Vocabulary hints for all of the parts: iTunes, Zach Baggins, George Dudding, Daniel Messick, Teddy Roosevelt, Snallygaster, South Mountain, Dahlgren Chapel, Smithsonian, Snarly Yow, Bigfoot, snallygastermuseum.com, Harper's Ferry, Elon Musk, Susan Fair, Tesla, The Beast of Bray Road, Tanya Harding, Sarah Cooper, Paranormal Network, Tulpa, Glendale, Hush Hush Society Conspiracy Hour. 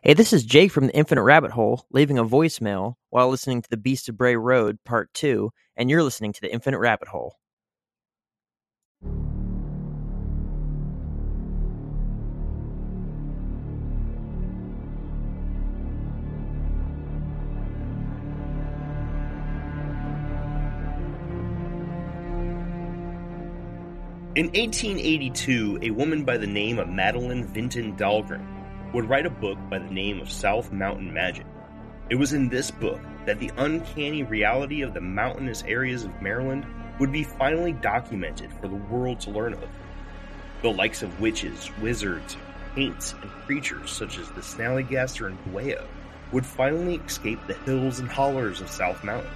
Hey, this is Jake from the Infinite Rabbit Hole, leaving a voicemail while listening to The Beast of Bray Road, Part 2, and you're listening to the Infinite Rabbit Hole. In 1882, a woman by the name of Madeline Vinton Dahlgren would write a book by the name of South Mountain Magic. It was in this book that the uncanny reality of the mountainous areas of Maryland would be finally documented for the world to learn of. The likes of witches, wizards, paints, and creatures such as the Snallygaster and Dwayo would finally escape the hills and hollers of South Mountain.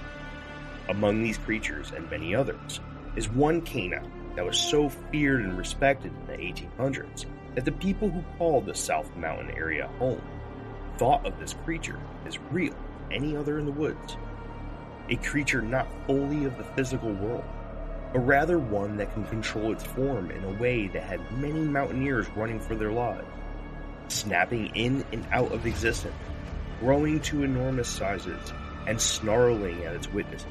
Among these creatures, and many others, is one canine that was so feared and respected in the 1800s that the people who called the South Mountain area home thought of this creature as real as any other in the woods. A creature not wholly of the physical world, but rather one that can control its form in a way that had many mountaineers running for their lives, snapping in and out of existence, growing to enormous sizes, and snarling at its witnesses.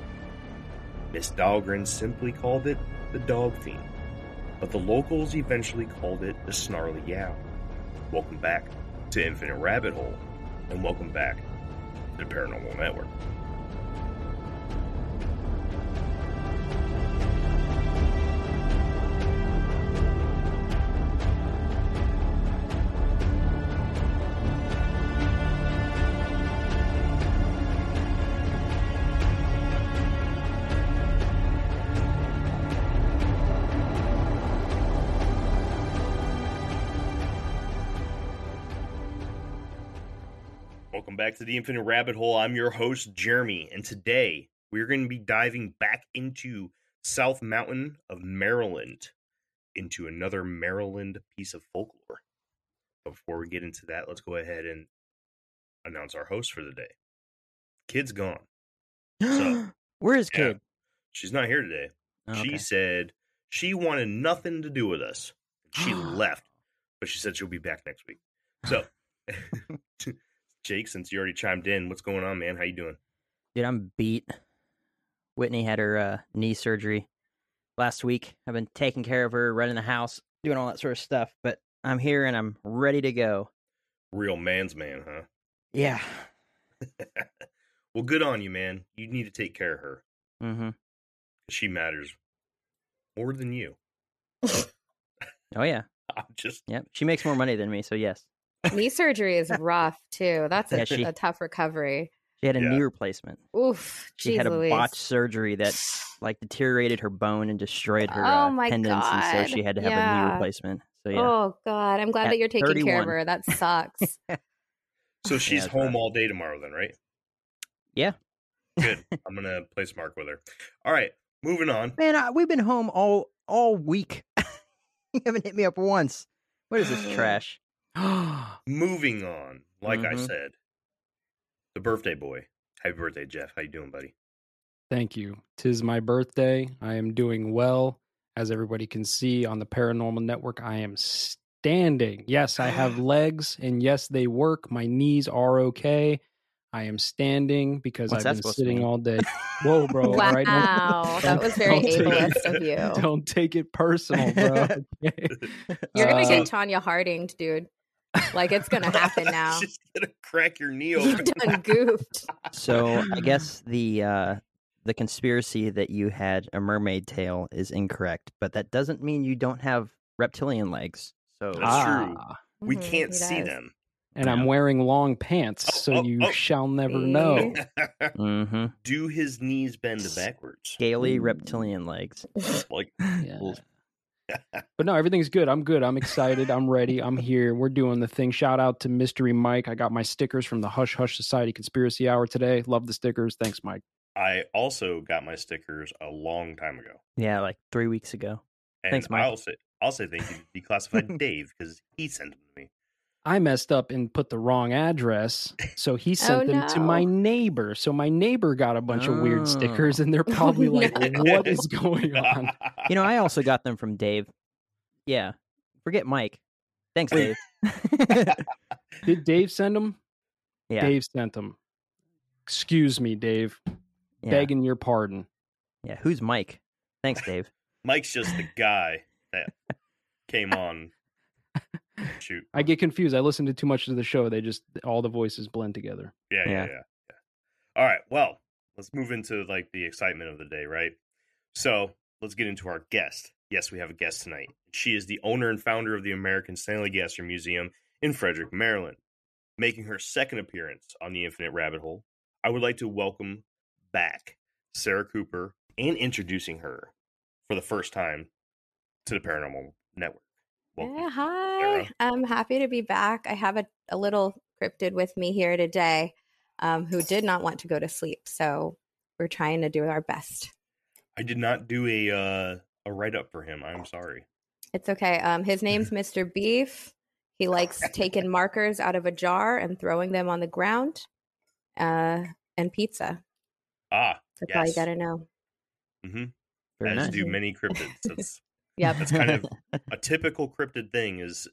Miss Dahlgren simply called it the Dog Fiend, but the locals eventually called it the Snarly Yow. Welcome back to Infinite Rabbit Hole, and welcome back to the Paranormal Network. Back to the Infinite Rabbit Hole. I'm your host, Jeremy, and today we're going to be diving back into South Mountain of Maryland, into another Maryland piece of folklore. But before we get into that, let's go ahead and announce our host for the day. Kid's gone. So, where is Kid? She's not here today. Oh, okay. She said she wanted nothing to do with us. She left, but she said she'll be back next week. So... Jake, since you already chimed in, what's going on, man? How you doing? Dude, I'm beat. Whitney had her knee surgery last week. I've been taking care of her, running the house, doing all that sort of stuff. But I'm here and I'm ready to go. Real man's man, huh? Yeah. Well, good on you, man. You need to take care of her. Mm-hmm. She matters more than you. Oh, yeah. I'm just... Yep. She makes more money than me, so yes. Knee surgery is rough, too. That's a tough recovery. She had a knee replacement. Oof. She had a botched surgery that like deteriorated her bone and destroyed her tendons. And so she had to have a knee replacement. So, yeah. Oh, God. I'm glad that you're taking 31. Care of her. That sucks. So she's home all day tomorrow then, right? Yeah. Good. I'm going to play smart with her. All right. Moving on. Man, we've been home all week. You haven't hit me up once. What is this trash? Moving on, like I said, the birthday boy. Happy birthday, Jeff. How you doing, buddy? Thank you. 'Tis my birthday. I am doing well. As everybody can see on the Paranormal Network, I am standing. Yes, I have legs, and yes, they work. My knees are okay. I am standing because I've been sitting all day. Whoa, bro. Wow. All right? That was very ableist of you. Don't take it personal, bro. Okay. You're going to get Tanya Harding, dude. Like, it's going to happen now. She's going to crack your knee open. You've done goofed. So, I guess the conspiracy that you had a mermaid tail is incorrect, but that doesn't mean you don't have reptilian legs. So that's true. We can't see them. And I'm wearing long pants, so you shall never know. Mm-hmm. Do his knees bend backwards? Scaly reptilian legs. Like, But no, everything's good. I'm good. I'm excited. I'm ready. I'm here. We're doing the thing. Shout out to Mystery Mike. I got my stickers from the Hush Hush Society Conspiracy Hour today. Love the stickers. Thanks, Mike. I also got my stickers a long time ago. Yeah, like 3 weeks ago. And thanks, Mike. I'll say thank you to Declassified Dave, because he sent them to me. I messed up and put the wrong address, so he sent them to my neighbor. So my neighbor got a bunch of weird stickers, and they're probably like, what is going on? You know, I also got them from Dave. Yeah. Forget Mike. Thanks, Dave. Did Dave send them? Yeah. Dave sent them. Excuse me, Dave. Yeah. Begging your pardon. Yeah, who's Mike? Thanks, Dave. Mike's just the guy that came on. Shoot. I get confused. I listen to too much of the show. They just, all the voices blend together. Yeah. All right. Well, let's move into like the excitement of the day, right? So let's get into our guest. Yes, we have a guest tonight. She is the owner and founder of the American Snallygaster Museum in Frederick, Maryland. Making her second appearance on the Infinite Rabbit Hole, I would like to welcome back Sarah Cooper and introducing her for the first time to the Paranormal Network. Welcome, yeah, hi. Sarah. I'm happy to be back. I have a little cryptid with me here today who did not want to go to sleep, so we're trying to do our best. I did not do a write-up for him. I'm sorry. It's okay. His name's Mr. Beef. He likes taking markers out of a jar and throwing them on the ground and pizza. That's all you got to know. Mm-hmm. As nice. Do many cryptids. That's, yep. That's kind of a typical cryptid thing is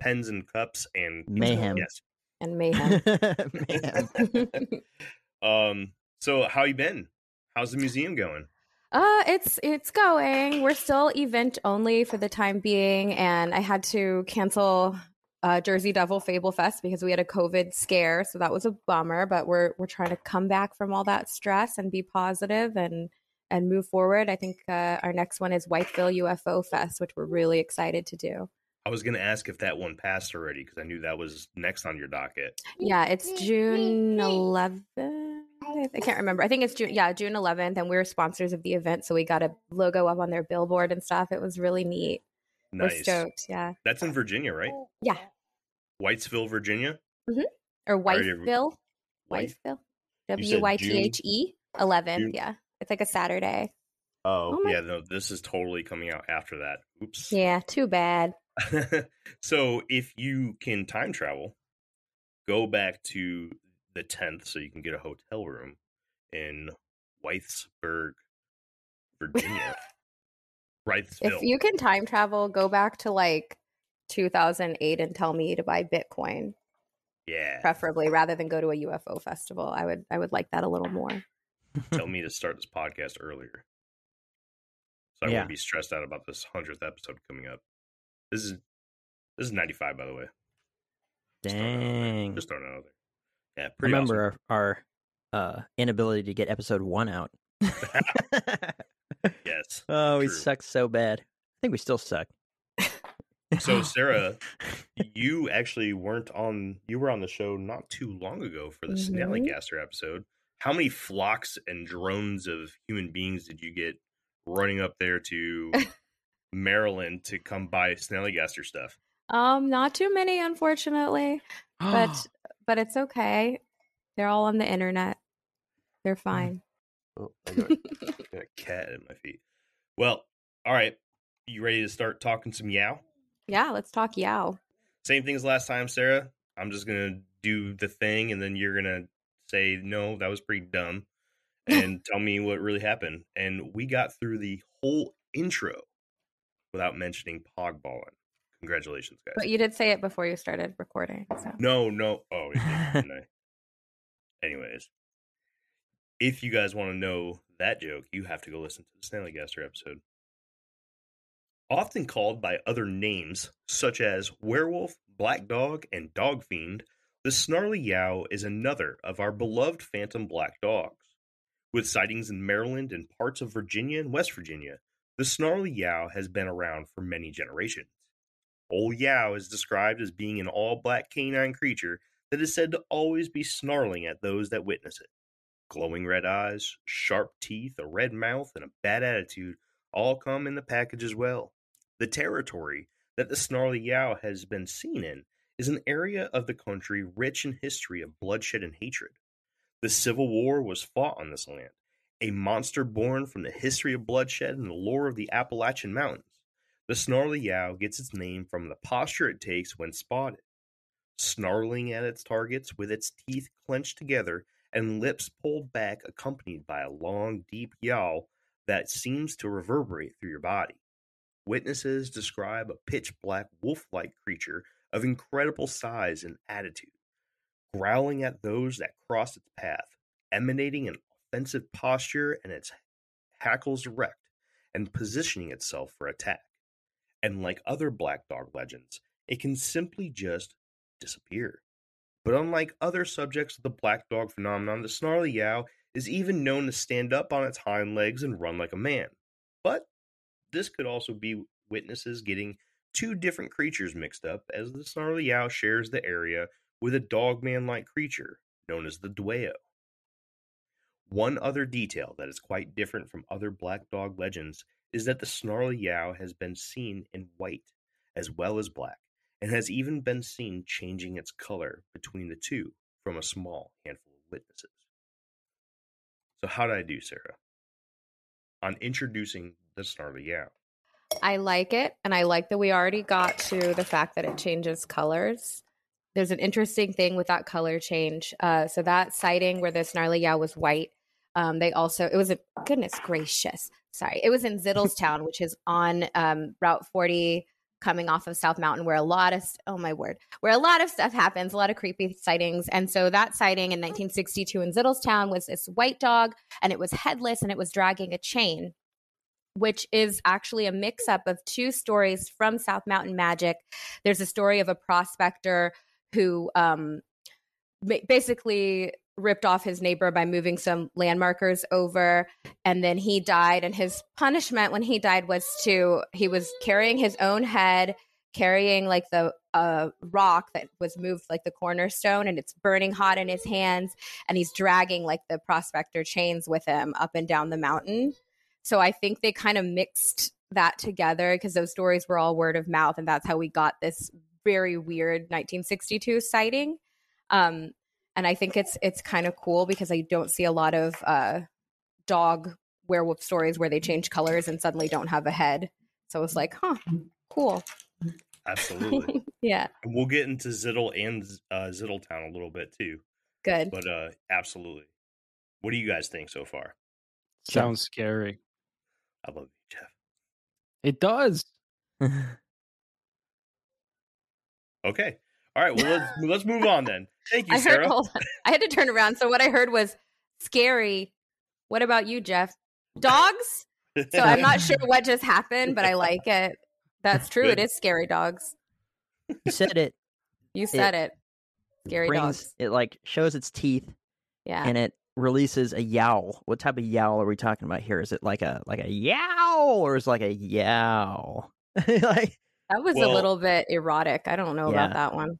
pens and cups and pizza. Mayhem. Yes. And mayhem. So how you been? How's the museum going? It's going. We're still event only for the time being, and I had to cancel Jersey Devil Fable Fest because we had a COVID scare, so that was a bummer. But we're trying to come back from all that stress and be positive and move forward. I think our next one is Whiteville UFO Fest, which we're really excited to do. I was going to ask if that one passed already because I knew that was next on your docket. Yeah, it's June 11th. I can't remember. I think it's June 11th, and we were sponsors of the event, so we got a logo up on their billboard and stuff. It was really neat. Nice. We're stoked, yeah. That's in Virginia, right? Yeah. Whitesville, Virginia? Mm-hmm. Or Whiteville. Whiteville. W-Y-T-H-E. 11th, June? Yeah. It's like a Saturday. Oh yeah. No, this is totally coming out after that. Oops. Yeah, too bad. So if you can time travel, go back to the 10th, so you can get a hotel room in Whitesburg, Virginia. If you can time travel, go back to like 2008 and tell me to buy Bitcoin. Yeah. Preferably, rather than go to a UFO festival. I would like that a little more. Tell me to start this podcast earlier, so I won't be stressed out about this 100th episode coming up. This is 95, by the way. Dang. Just throwing it out there. Yeah, remember awesome. our inability to get episode 1 out. Yes. Oh, we suck so bad. I think we still suck. So, Sarah, you actually you were on the show not too long ago for the Snallygaster episode. How many flocks and drones of human beings did you get running up there to Maryland to come buy Snallygaster stuff? Not too many, unfortunately. But it's okay. They're all on the internet. They're fine. Oh, I got a cat at my feet. Well, all right. You ready to start talking some Yow? Yeah, let's talk Yow. Same thing as last time, Sarah. I'm just going to do the thing, and then you're going to say, no, that was pretty dumb, and tell me what really happened. And we got through the whole intro without mentioning pog balling. Congratulations, guys. But you did say it before you started recording. So. No. Oh, yeah, didn't I? Anyways, if you guys want to know that joke, you have to go listen to the Snallygaster episode. Often called by other names, such as werewolf, black dog, and dog fiend, the Snarly Yow is another of our beloved phantom black dogs. With sightings in Maryland and parts of Virginia and West Virginia, the Snarly Yow has been around for many generations. Old Yow is described as being an all-black canine creature that is said to always be snarling at those that witness it. Glowing red eyes, sharp teeth, a red mouth, and a bad attitude all come in the package as well. The territory that the Snarly Yow has been seen in is an area of the country rich in history of bloodshed and hatred. The Civil War was fought on this land, a monster born from the history of bloodshed and the lore of the Appalachian Mountains. The Snarly Yow gets its name from the posture it takes when spotted, snarling at its targets with its teeth clenched together and lips pulled back, accompanied by a long, deep yowl that seems to reverberate through your body. Witnesses describe a pitch-black wolf-like creature of incredible size and attitude. growling at those that crossed its path, emanating an offensive posture and its hackles erect, and positioning itself for attack. And like other black dog legends, it can simply just disappear. But unlike other subjects of the black dog phenomenon, the Snarly Yow is even known to stand up on its hind legs and run like a man. But this could also be witnesses getting two different creatures mixed up, as the Snarly Yow shares the area with a dogman-like creature known as the Dwayo. One other detail that is quite different from other black dog legends is that the Snarly Yow has been seen in white as well as black, and has even been seen changing its color between the two from a small handful of witnesses. So how did I do, Sarah, on introducing the Snarly Yow? I like it, and I like that we already got to the fact that it changes colors. There's an interesting thing with that color change. So that sighting where the Snarly Yow was white, it was in Zittlestown, which is on Route 40 coming off of South Mountain, where a lot of stuff happens, a lot of creepy sightings. And so that sighting in 1962 in Zittlestown was this white dog, and it was headless, and it was dragging a chain, which is actually a mix up of two stories from South Mountain Magic. There's a story of a prospector who basically ripped off his neighbor by moving some landmarkers over, and then he died, and his punishment when he died was he was carrying his own head, carrying like the rock that was moved like the cornerstone, and it's burning hot in his hands, and he's dragging like the prospector chains with him up and down the mountain. So I think they kind of mixed that together, because those stories were all word of mouth, and that's how we got this very weird 1962 sighting. And I think it's kind of cool, because I don't see a lot of dog werewolf stories where they change colors and suddenly don't have a head. So it's like, cool. Absolutely. Yeah. And we'll get into Zittle and Zittletown a little bit too. Good. But absolutely. What do you guys think so far? Sounds scary. I love you, Jeff. It does. Okay. All right, well, let's move on then. Thank you, Sarah. Hold on. I had to turn around. So what I heard was scary. What about you, Jeff? Dogs? So I'm not sure what just happened, but I like it. That's true. Good. It is scary dogs. You said it. You said it. Scary dogs. It like shows its teeth. Yeah. And it releases a yowl. What type of yowl are we talking about here? Is it like a yowl, or is it like a yowl? Like, that was a little bit erotic. I don't know about that one.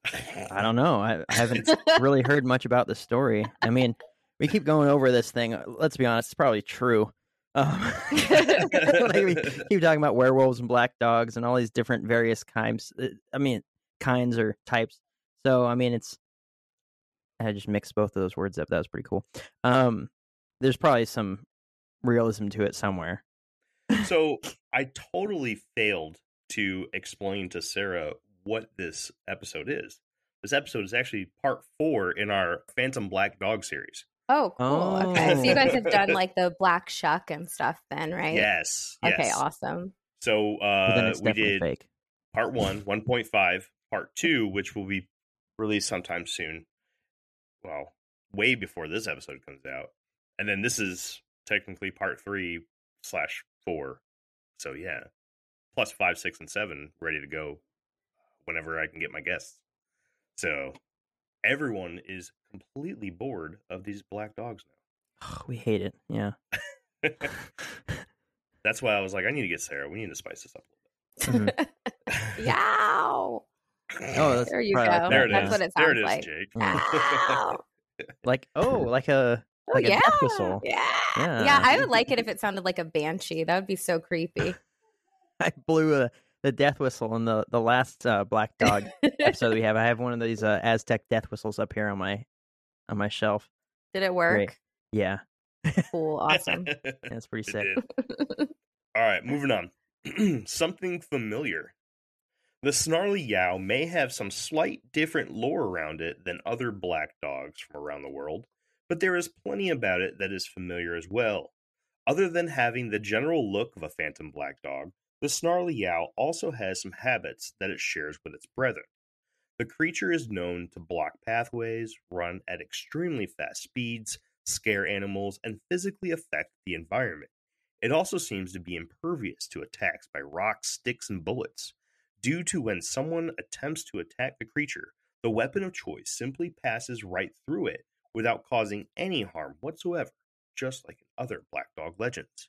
I don't know. I haven't really heard much about the story. I mean, we keep going over this thing. Let's be honest, it's probably true. Like, we keep talking about werewolves and black dogs and all these different various kinds or types. So, I mean, I just mixed both of those words up. That was pretty cool. There's probably some realism to it somewhere. So I totally failed to explain to Sarah what this episode is. This episode is actually part 4 in our Phantom Black Dog series. Oh, cool. Oh. Okay. So you guys have done like the Black Shuck and stuff then, right? Yes. Okay, awesome. So we did fake. Part 1, 1.5, part 2, which will be released sometime soon. Well, way before this episode comes out. And then this is technically part 3/4. So yeah. Plus 5, 6, and 7 ready to go whenever I can get my guests. So everyone is completely bored of these black dogs now. Oh, we hate it. Yeah. That's why I was like, I need to get Sarah. We need to spice this up a little bit. Mm-hmm. Yow. Oh, that's there you go. Like there it that's is. What it sounds like. There it is, like. Jake. like a death whistle. Yeah, I would like it if it sounded like a banshee. That would be so creepy. I blew the death whistle in the last black dog episode we have. I have one of these Aztec death whistles up here on my shelf. Did it work? Great. Yeah. Cool. Awesome. That's pretty sick. All right, moving on. Something familiar. The Snarly Yow may have some slight different lore around it than other black dogs from around the world, but there is plenty about it that is familiar as well. Other than having the general look of a phantom black dog, the Snarly Yow also has some habits that it shares with its brethren. The creature is known to block pathways, run at extremely fast speeds, scare animals, and physically affect the environment. It also seems to be impervious to attacks by rocks, sticks, and bullets. Due to when someone attempts to attack the creature, the weapon of choice simply passes right through it without causing any harm whatsoever, just like in other Black Dog legends.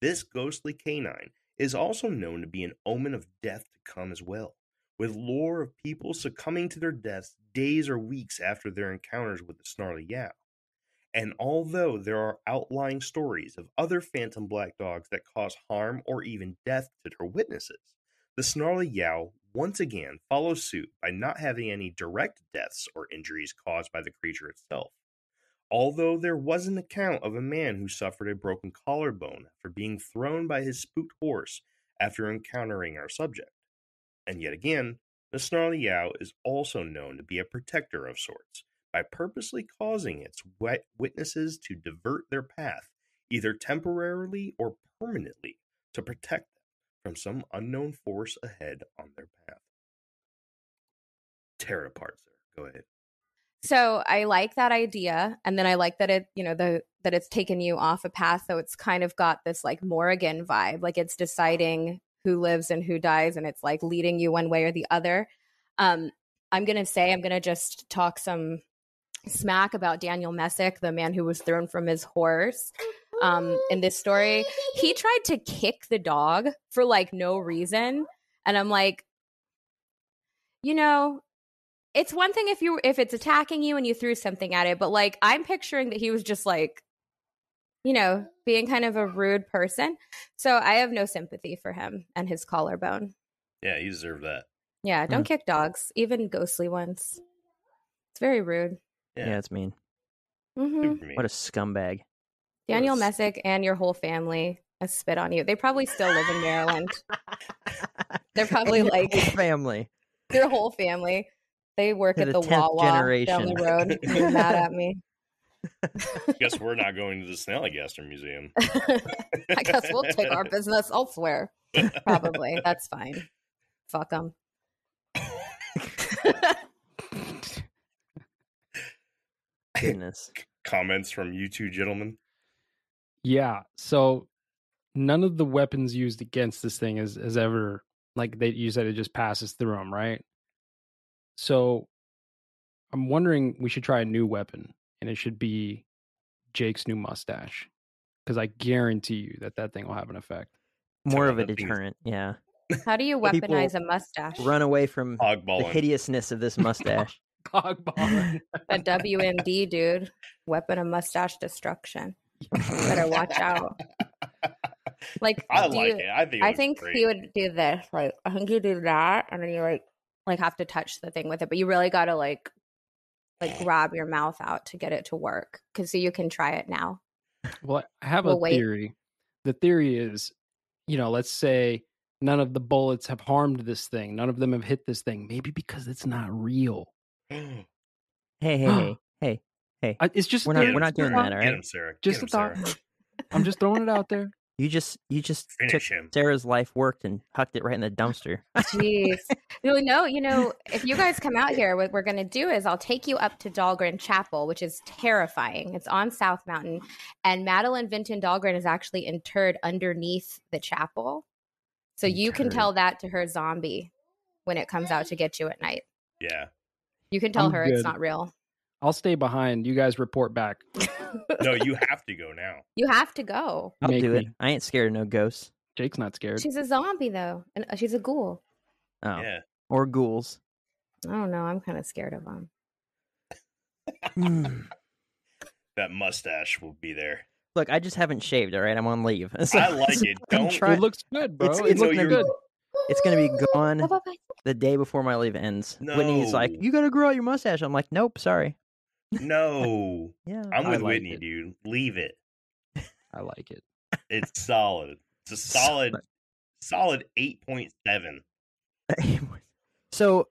This ghostly canine is also known to be an omen of death to come as well, with lore of people succumbing to their deaths days or weeks after their encounters with the Snarly Yow. And although there are outlying stories of other phantom black dogs that cause harm or even death to their witnesses, the Snarly Yow once again follows suit by not having any direct deaths or injuries caused by the creature itself. Although there was an account of a man who suffered a broken collarbone after being thrown by his spooked horse after encountering our subject. And yet again, the Snarly Yow is also known to be a protector of sorts, by purposely causing its witnesses to divert their path, either temporarily or permanently, to protect them from some unknown force ahead on their path. Tear it apart, sir. Go ahead. So I like that idea, and then I like that it's taken you off a path, so it's kind of got this like Morrigan vibe, like it's deciding who lives and who dies, and it's like leading you one way or the other. I'm gonna just talk some smack about Daniel Messick, the man who was thrown from his horse. In this story, he tried to kick the dog for like no reason, and I'm like, it's one thing if it's attacking you and you threw something at it, but like I'm picturing that he was just like, being kind of a rude person. So I have no sympathy for him and his collarbone. Yeah, he deserved that. Yeah, don't kick dogs, even ghostly ones. It's very rude. Yeah, it's mean. Mm-hmm. What a scumbag. Daniel Messick and your whole family. I spit on you. They probably still live in Maryland. They're probably like family. Their whole family. They work at the Wawa down the road. They're mad at me. Guess we're not going to the Snallygaster Museum. I guess we'll take our business elsewhere. Probably. That's fine. Fuck them. Goodness. Comments from you two gentlemen? Yeah. So none of the weapons used against this thing is ever, like you said, it just passes through them, right? So I'm wondering, we should try a new weapon, and it should be Jake's new mustache, because I guarantee you that thing will have an effect. More of a deterrent, yeah. How do you weaponize a mustache? Run away from the hideousness of this mustache. Cogballing. A WMD, dude. Weapon of mustache destruction. You better watch out. Like I like it. I think you would do this. Like I think you do that, and then you like have to touch the thing with it, but you really got to like grab your mouth out to get it to work, because so you can try it now. Well, I have a theory. The theory is, let's say none of the bullets have harmed this thing. None of them have hit this thing. Maybe because it's not real. Hey. It's just we're not doing that, all right? Get him, Sarah. Just a thought. I'm just throwing it out there. You just took him. Sarah's life worked and hucked it right in the dumpster. Jeez. If you guys come out here, what we're going to do is I'll take you up to Dahlgren Chapel, which is terrifying. It's on South Mountain. And Madeline Vinton Dahlgren is actually interred underneath the chapel. So you can tell that to her zombie when it comes out to get you at night. Yeah. You can tell her it's not real. I'll stay behind. You guys report back. No, you have to go now. You have to go. I'll do it. I ain't scared of no ghosts. Jake's not scared. She's a zombie, though. And she's a ghoul. Oh. Yeah. Or ghouls. I don't know. I'm kind of scared of them. That mustache will be there. Look, I just haven't shaved, all right? I'm on leave. So, I like it. It looks good, bro. It's looking good. It's going to be gone the day before my leave ends. No. Whitney's like, you got to grow out your mustache. I'm like, nope, sorry. No. Yeah, I'm with Whitney, dude. Leave it. I like it. It's solid. It's a solid 8.7. So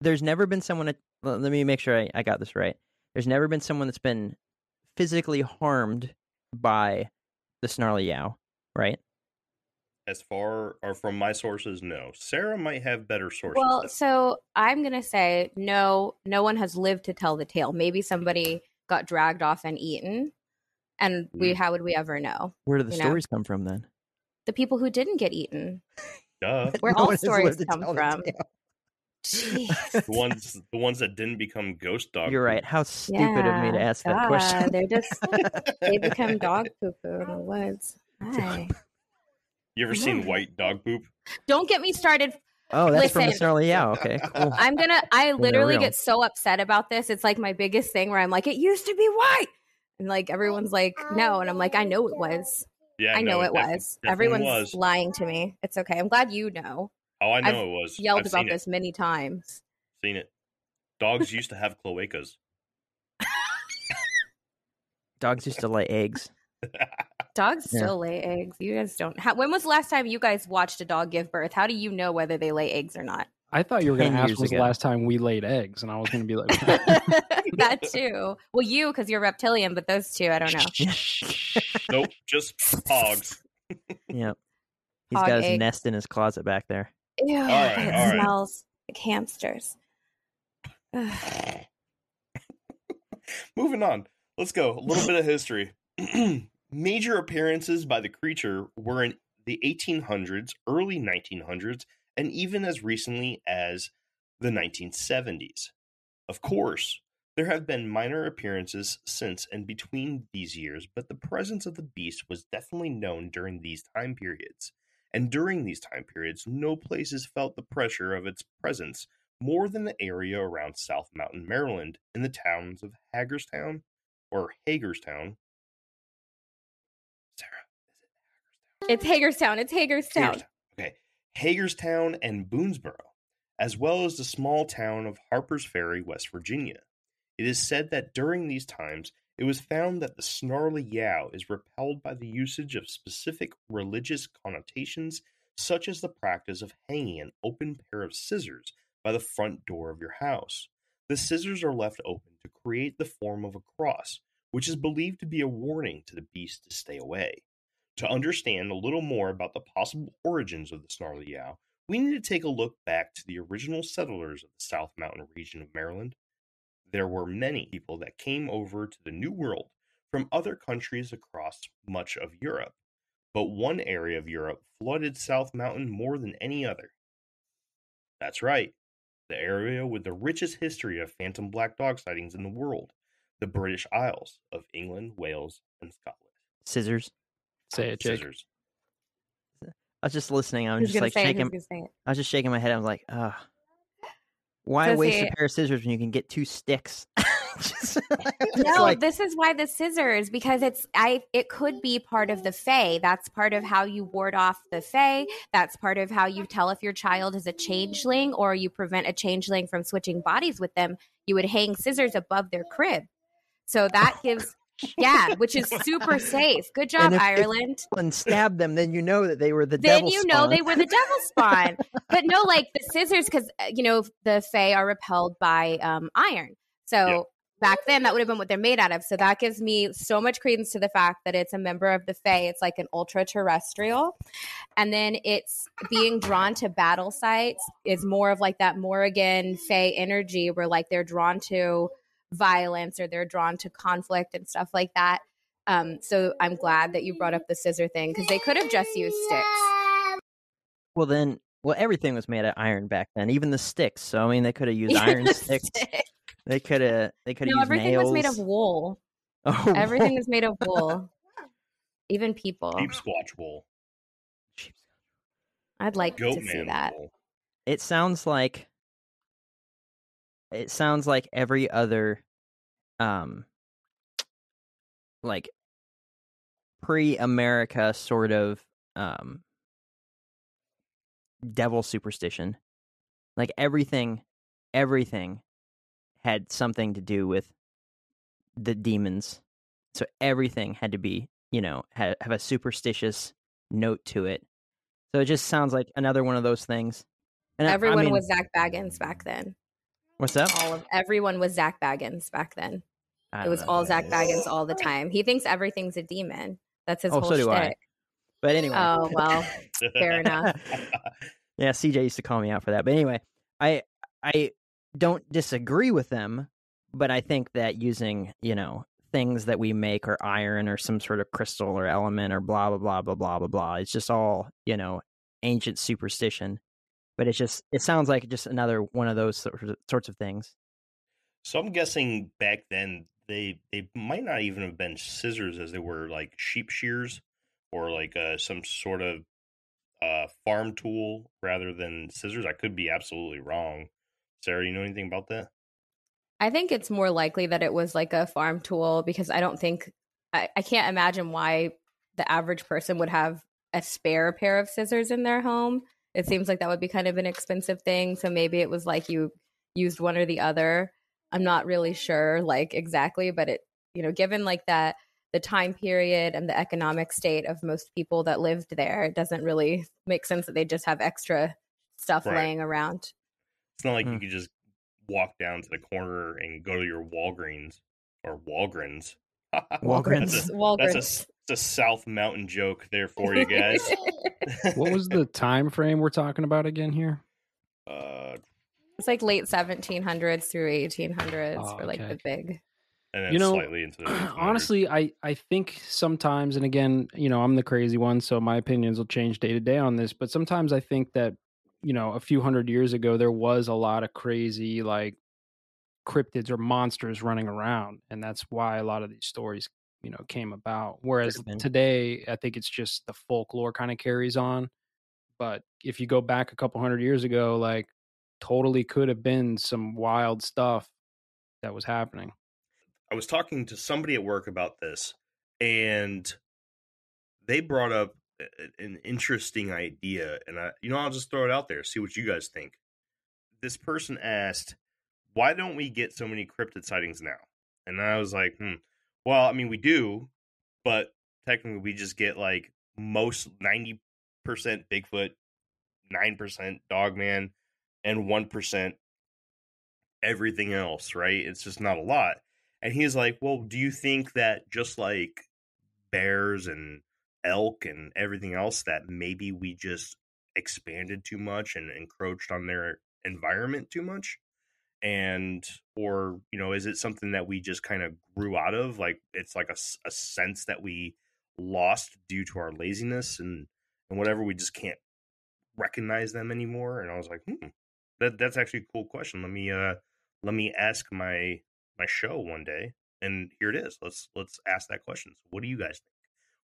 there's never been someone... let me make sure I got this right. There's never been someone that's been physically harmed by the Snarly Yow, right? As far or from my sources, no. Sarah might have better sources. Well, though. So I'm going to say no, no one has lived to tell the tale. Maybe somebody got dragged off and eaten. And how would we ever know? Where do the stories come from then? The people who didn't get eaten. Duh. Where no all stories come from. Jeez. The ones that didn't become ghost dogs. You're right. How stupid of me to ask that question. They're just, they become dog poo-poo in the woods. Hi. You ever seen white dog poop? Don't get me started. Oh, that's from the Snarly Yow. Okay, cool. I literally get so upset about this. It's like my biggest thing where I'm like, it used to be white. And like, everyone's like, no. And I'm like, I know it was. Yeah, I know it was. Everyone's lying to me. It's okay. I'm glad you know. Oh, I know it was. Yelled about this many times. Seen it. Dogs used to have cloacas. Dogs used to lay eggs. Dogs still lay eggs. You guys don't. When was the last time you guys watched a dog give birth? How do you know whether they lay eggs or not? I thought you were going to ask was the last time we laid eggs, and I was going to be like, that too. Well, you, because you're reptilian, but those two, I don't know. Nope, just hogs. Yep. He's got his nest in his closet back there. Ew, it smells like hamsters. Moving on. Let's go. A little bit of history. Major appearances by the creature were in the 1800s, early 1900s, and even as recently as the 1970s. Of course, there have been minor appearances since and between these years, but the presence of the beast was definitely known during these time periods. And during these time periods, no places felt the pressure of its presence more than the area around South Mountain, Maryland, in the towns of Hagerstown. It's Hagerstown. Okay. Hagerstown and Boonesboro, as well as the small town of Harper's Ferry, West Virginia. It is said that during these times, it was found that the Snarly Yow is repelled by the usage of specific religious connotations, such as the practice of hanging an open pair of scissors by the front door of your house. The scissors are left open to create the form of a cross, which is believed to be a warning to the beast to stay away. To understand a little more about the possible origins of the Snarly Yow, we need to take a look back to the original settlers of the South Mountain region of Maryland. There were many people that came over to the New World from other countries across much of Europe, but one area of Europe flooded South Mountain more than any other. That's right, the area with the richest history of phantom black dog sightings in the world, the British Isles of England, Wales, and Scotland. Scissors. Say it, scissors. I was just listening. I was just like shaking. I was just shaking my head. I was like, why waste a pair of scissors when you can get two sticks? This is why the scissors, because it could be part of the fae. That's part of how you ward off the fae. That's part of how you tell if your child is a changeling or you prevent a changeling from switching bodies with them. You would hang scissors above their crib. So that gives. Yeah, which is super safe. Good job, Ireland. And stab them, then you know that they were the devil spawn. Then you know they were the devil spawn. But no, like the scissors, because, the fae are repelled by iron. So back then, that would have been what they're made out of. So that gives me so much credence to the fact that it's a member of the fae. It's like an ultra-terrestrial. And then it's being drawn to battle sites is more of like that Morrigan fae energy where like they're drawn to violence or they're drawn to conflict and stuff like that. So I'm glad that you brought up the scissor thing because they could have just used sticks. Well, everything was made of iron back then, even the sticks. So I mean, they could have used iron sticks. They could have used nails. Everything was made of wool. Oh, everything is made of wool. Even people. Sheepsquatch wool. I'd like to see that. Wool. It sounds like every other, like pre-America sort of devil superstition. Like everything had something to do with the demons. So everything had to be, have a superstitious note to it. So it just sounds like another one of those things. And everyone was Zach Baggins back then. What's up? Everyone was Zach Baggins back then. It was all Zach Baggins all the time. He thinks everything's a demon. That's his whole shtick. But anyway. Oh, well, fair enough. Yeah, CJ used to call me out for that. But anyway, I don't disagree with them, but I think that using, you know, things that we make or iron or some sort of crystal or element or blah, blah, blah, blah, blah, blah, blah. It's just all, you know, ancient superstition. But it's just, it sounds like just another one of those sorts of things. So I'm guessing back then they might not even have been scissors as they were like sheep shears or like some sort of farm tool rather than scissors. I could be absolutely wrong. Sarah, you know anything about that? I think it's more likely that it was like a farm tool because I don't think I can't imagine why the average person would have a spare pair of scissors in their home. It seems like that would be kind of an expensive thing. So maybe it was like you used one or the other. I'm not really sure like exactly, but it, you know, given like that, the time period and the economic state of most people that lived there, it doesn't really make sense that they just have extra stuff right. laying around. It's not like you could just walk down to the corner and go to your Walgreens or Walgreens. Walgreens. That's a South Mountain joke there for you guys. What was the time frame we're talking about again here? It's like late 1700s through 1800s for like the big. And then you know, slightly into the honestly, I think sometimes, and again, you know, I'm the crazy one, so my opinions will change day to day on this, but sometimes I think that, you know, a few hundred years ago, there was a lot of crazy like cryptids or monsters running around. And that's why a lot of these stories, you know, came about. Whereas today, I think it's just the folklore kind of carries on. But if you go back a couple hundred years ago, like, totally could have been some wild stuff that was happening. I was talking to somebody at work about this, and they brought up an interesting idea. And I, you know, I'll just throw it out there, see what you guys think. This person asked, why don't we get so many cryptid sightings now? And I was like, well, I mean, we do, but technically we just get like most 90% Bigfoot, 9% Dogman, and 1% everything else, right? It's just not a lot. And he's like, well, do you think that just like bears and elk and everything else, that maybe we just expanded too much and encroached on their environment too much? And, or, you know, is it something that we just kind of grew out of? Like, it's like a sense that we lost due to our laziness and whatever, we just can't recognize them anymore. And I was like, that's actually a cool question. Let me ask my show one day. And here it is. Let's ask that question. So what do you guys think?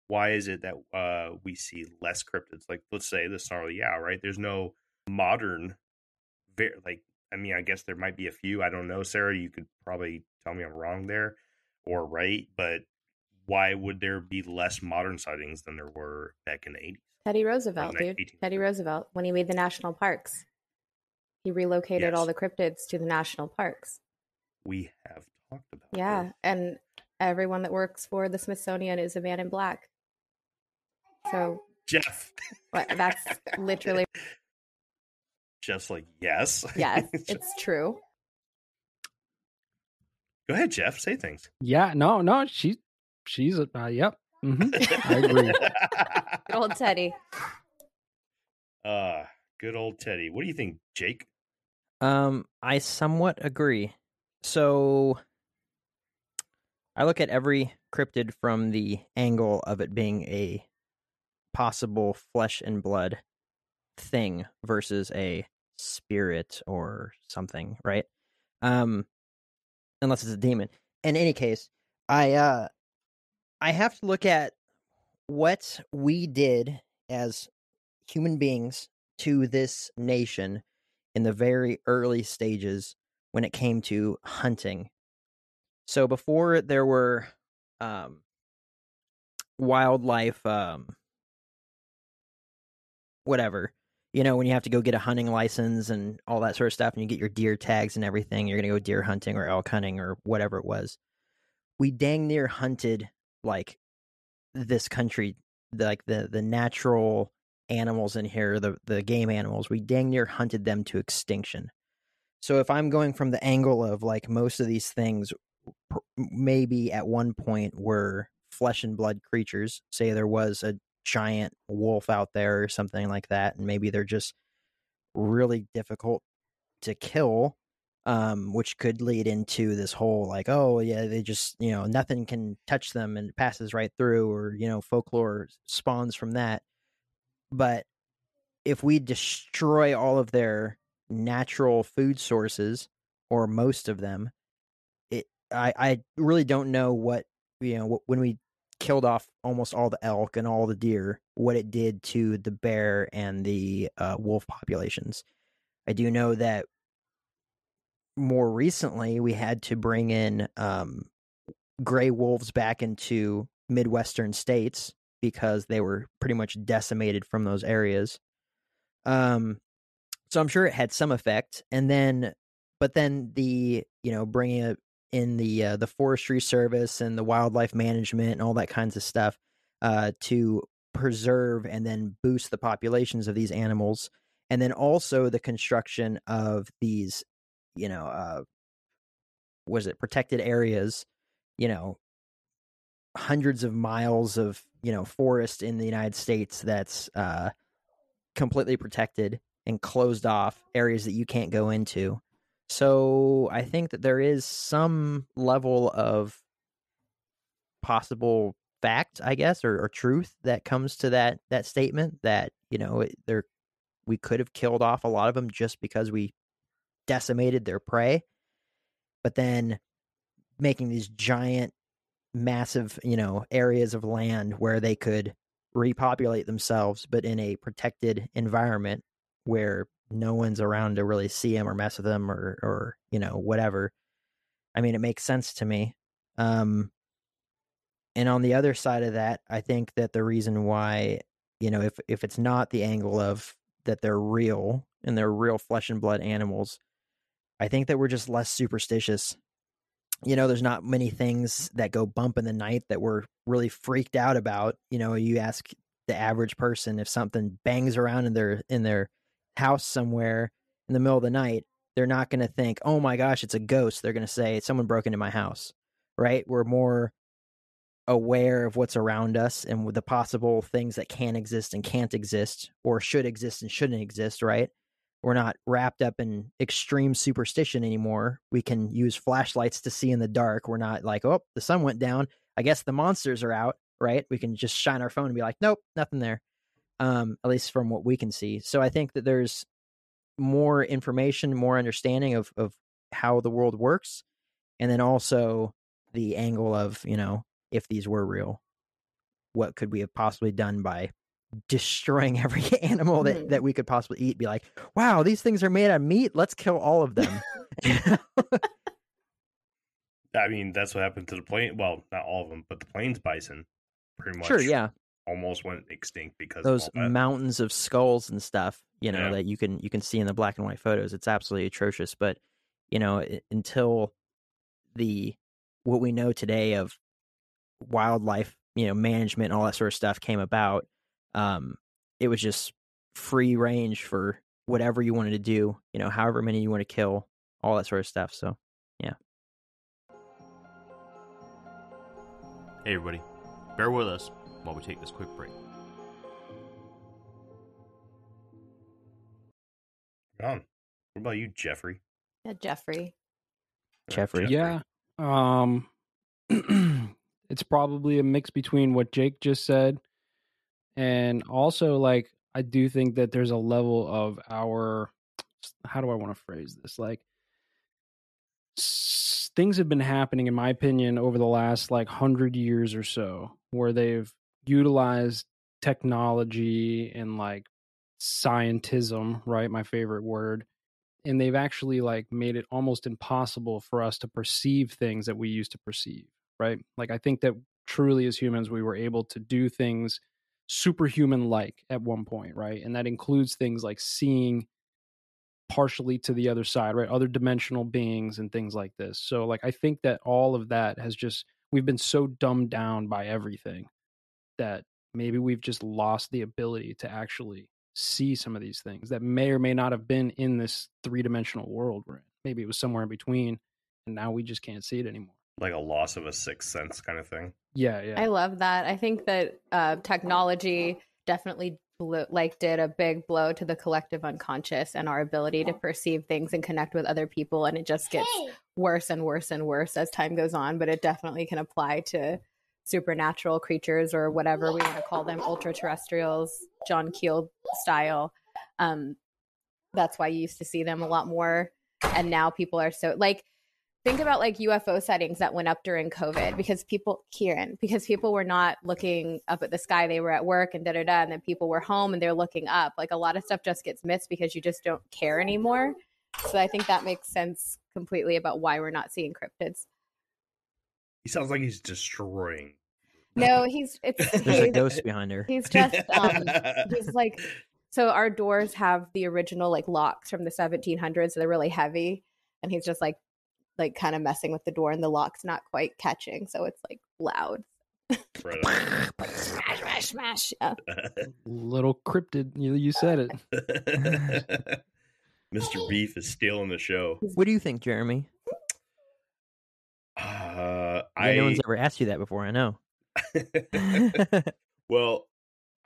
Why is it that we see less cryptids? Like, let's say the Snarly Yow, right? There's no modern, like, I mean, I guess there might be a few. I don't know, Sarah. You could probably tell me I'm wrong there or right. But why would there be less modern sightings than there were back in the 80s? Teddy Roosevelt, dude. Teddy Roosevelt, when he made the national parks, he relocated all the cryptids to the national parks. We have talked about this. And everyone that works for the Smithsonian is a man in black. So Jeff. That's literally. Jeff's like, yes. Yes, it's true. Go ahead, Jeff. Say things. Yeah, no. She's yep. Mm-hmm. I agree. Good old Teddy. Good old Teddy. What do you think, Jake? I somewhat agree. So I look at every cryptid from the angle of it being a possible flesh and blood thing versus a spirit or something, right? Unless it's a demon. In any case, I have to look at what we did as human beings to this nation in the very early stages when it came to hunting. So before there were wildlife, whatever, you know, when you have to go get a hunting license and all that sort of stuff, and you get your deer tags and everything, you're going to go deer hunting or elk hunting or whatever it was. We dang near hunted like this country, like the natural animals in here, the game animals, we dang near hunted them to extinction. So if I'm going from the angle of like most of these things maybe at one point were flesh and blood creatures, say there was a giant wolf out there or something like that, and maybe they're just really difficult to kill, which could lead into this whole like, oh yeah, they just, you know, nothing can touch them and it passes right through, or, you know, folklore spawns from that. But if we destroy all of their natural food sources, or most of them, I really don't know what, you know, when we killed off almost all the elk and all the deer, what it did to the bear and the wolf populations. I do know that more recently we had to bring in gray wolves back into Midwestern states because they were pretty much decimated from those areas. So I'm sure it had some effect. And then, but then the, you know, bringing it in the forestry service and the wildlife management and all that kinds of stuff to preserve and then boost the populations of these animals. And then also the construction of these, you know, protected areas, you know, hundreds of miles of, you know, forest in the United States that's completely protected and closed off, areas that you can't go into. So I think that there is some level of possible fact, I guess, or truth that comes to that statement that, you know, we could have killed off a lot of them just because we decimated their prey. But then making these giant, massive, you know, areas of land where they could repopulate themselves, but in a protected environment where no one's around to really see them or mess with them or, you know, whatever. I mean, it makes sense to me. And on the other side of that, I think that the reason why, you know, if it's not the angle of that they're real and they're real flesh and blood animals, I think that we're just less superstitious. You know, there's not many things that go bump in the night that we're really freaked out about. You know, you ask the average person if something bangs around in their house somewhere in the middle of the night, they're not going to think, oh my gosh, it's a ghost. They're going to say, someone broke into my house, right? We're more aware of what's around us and with the possible things that can exist and can't exist, or should exist and shouldn't exist, right? We're not wrapped up in extreme superstition anymore. We can use flashlights to see in the dark. We're not like, oh, the sun went down, I guess the monsters are out, right? We can just shine our phone and be like, nope, nothing there. At least from what we can see. So I think that there's more information, more understanding of how the world works. And then also the angle of, you know, if these were real, what could we have possibly done by destroying every animal that we could possibly eat? Be like, wow, these things are made out of meat. Let's kill all of them. I mean, that's what happened to the plains. Well, not all of them, but the plains bison pretty much. Sure, yeah. Almost went extinct because those mountains of skulls and stuff, you know, that you can see in the black and white photos. It's absolutely atrocious. But, you know, until what we know today of wildlife, you know, management and all that sort of stuff came about, it was just free range for whatever you wanted to do, you know, however many you want to kill, all that sort of stuff. So, yeah. Hey, everybody, bear with us while we take this quick break. What about you, Jeffrey? Yeah, Jeffrey. Yeah. It's probably a mix between what Jake just said, and also, like, I do think that there's a level of our, how do I want to phrase this? Like, things have been happening, in my opinion, over the last, like, 100 years or so, where they've utilize technology and like scientism, right? My favorite word. And they've actually like made it almost impossible for us to perceive things that we used to perceive, right? Like, I think that truly as humans, we were able to do things superhuman-like at one point, right? And that includes things like seeing partially to the other side, right? Other dimensional beings and things like this. So like, I think that all of that has just, we've been so dumbed down by everything that maybe we've just lost the ability to actually see some of these things that may or may not have been in this three-dimensional world we're in. Maybe it was somewhere in between, and now we just can't see it anymore. Like a loss of a sixth sense kind of thing. Yeah, yeah. I love that. I think that technology definitely did a big blow to the collective unconscious and our ability to perceive things and connect with other people. And it just gets worse and worse and worse as time goes on. But it definitely can apply to supernatural creatures or whatever we want to call them, ultra-terrestrials, John Keel style. That's why you used to see them a lot more. And now people are so like, think about like UFO sightings that went up during COVID because people were not looking up at the sky. They were at work and and then people were home and they're looking up. Like a lot of stuff just gets missed because you just don't care anymore. So I think that makes sense completely about why we're not seeing cryptids. He sounds like he's destroying. No, there's a ghost behind her. He's just, he's like, so our doors have the original like locks from the 1700s. So they're really heavy. And he's just like kind of messing with the door and the lock's not quite catching. So it's like loud. Right. Smash, smash, smash. Yeah. Little cryptid. You said it. Mr. Beef is stealing the show. What do you think, Jeremy? No one's ever asked you that before, I know. Well,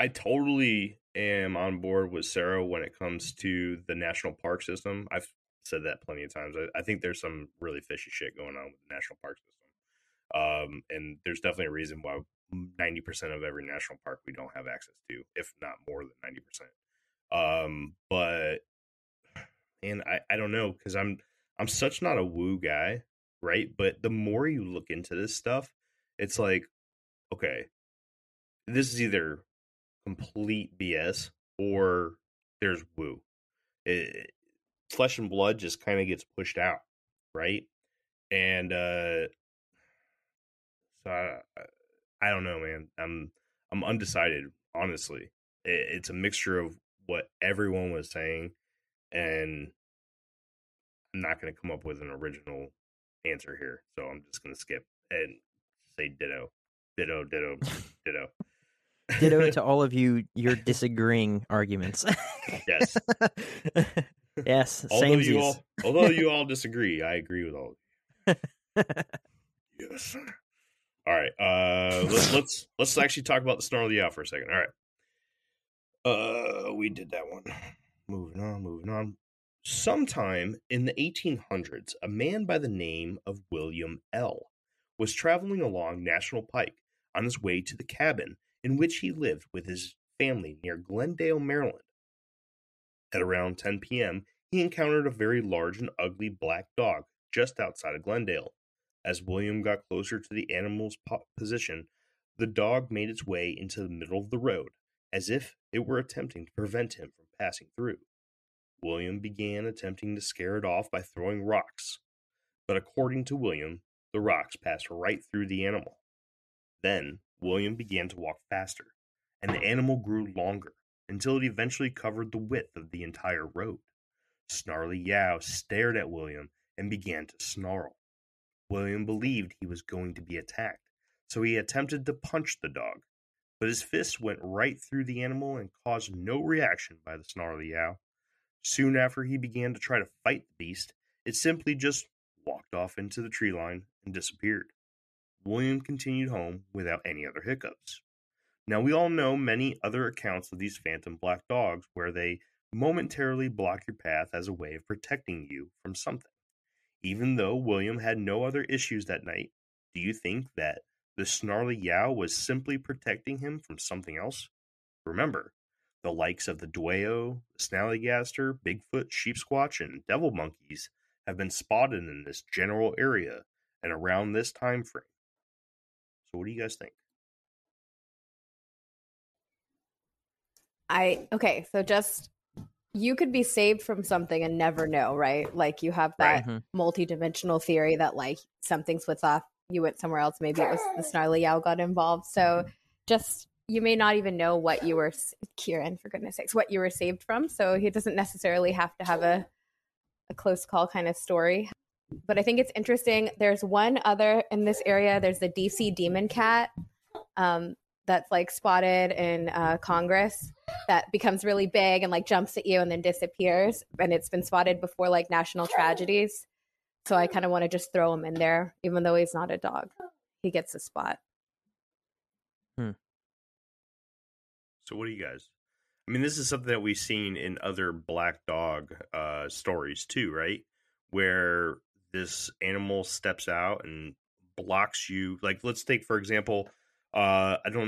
I totally am on board with Sarah when it comes to the national park system. I've said that plenty of times. I think there's some really fishy shit going on with the national park system. And there's definitely a reason why 90% of every national park we don't have access to, if not more than 90%. I don't know, because I'm such not a woo guy, right? But the more you look into this stuff, it's like, okay, this is either complete BS or there's woo. Flesh and blood just kind of gets pushed out, right? And so I don't know, man. I'm undecided, honestly. It's a mixture of what everyone was saying, and I'm not going to come up with an original answer here, so I'm just going to skip and say ditto, ditto, ditto, ditto. Ditto to all of your disagreeing arguments. Yes. Yes, although you all disagree, I agree with all of you. Yes. All right. Let's actually talk about the Snarly Yow for a second. All right. We did that one. Moving on. Sometime in the 1800s, a man by the name of William L. was traveling along National Pike on his way to the cabin in which he lived with his family near Glendale, Maryland. At around 10 p.m., he encountered a very large and ugly black dog just outside of Glendale. As William got closer to the animal's position, the dog made its way into the middle of the road, as if it were attempting to prevent him from passing through. William began attempting to scare it off by throwing rocks, but according to William, the rocks passed right through the animal. Then, William began to walk faster, and the animal grew longer, until it eventually covered the width of the entire road. Snarly Yow stared at William and began to snarl. William believed he was going to be attacked, so he attempted to punch the dog, but his fists went right through the animal and caused no reaction by the Snarly Yow. Soon after he began to try to fight the beast, it simply just walked off into the tree line and disappeared. William continued home without any other hiccups. Now, we all know many other accounts of these phantom black dogs where they momentarily block your path as a way of protecting you from something. Even though William had no other issues that night, do you think that the Snarly Yow was simply protecting him from something else? Remember, the likes of the Dwayo, the Snallygaster, Bigfoot, Sheepsquatch, and devil monkeys have been spotted in this general area and around this time frame. So what do you guys think? So just, you could be saved from something and never know, right? Like you have that multi-dimensional theory that like something splits off, you went somewhere else, maybe it was the Snarly Yow got involved. So just, you may not even know what you were, Kieran, for goodness sakes, what you were saved from. So he doesn't necessarily have to have a close call kind of story. But I think it's interesting. There's one other in this area, there's the DC Demon Cat. That's like spotted in Congress that becomes really big and like jumps at you and then disappears. And it's been spotted before like national tragedies. So I kind of want to just throw him in there, even though he's not a dog. He gets a spot. So what do you guys? I mean, this is something that we've seen in other black dog stories too, right? Where this animal steps out and blocks you. Like, let's take, for example, I can't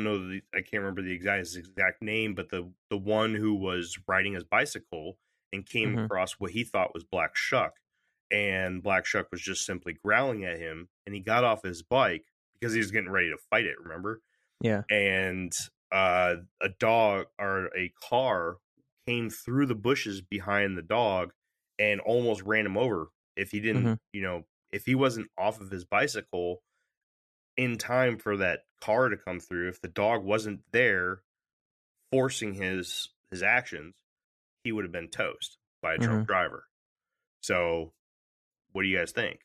remember the exact name, but the one who was riding his bicycle and came across what he thought was Black Shuck. And Black Shuck was just simply growling at him, and he got off his bike because he was getting ready to fight it, remember? Yeah. And a dog or a car came through the bushes behind the dog and almost ran him over. If he didn't, if he wasn't off of his bicycle in time for that car to come through, if the dog wasn't there forcing his actions, he would have been toast by a drunk driver. So what do you guys think?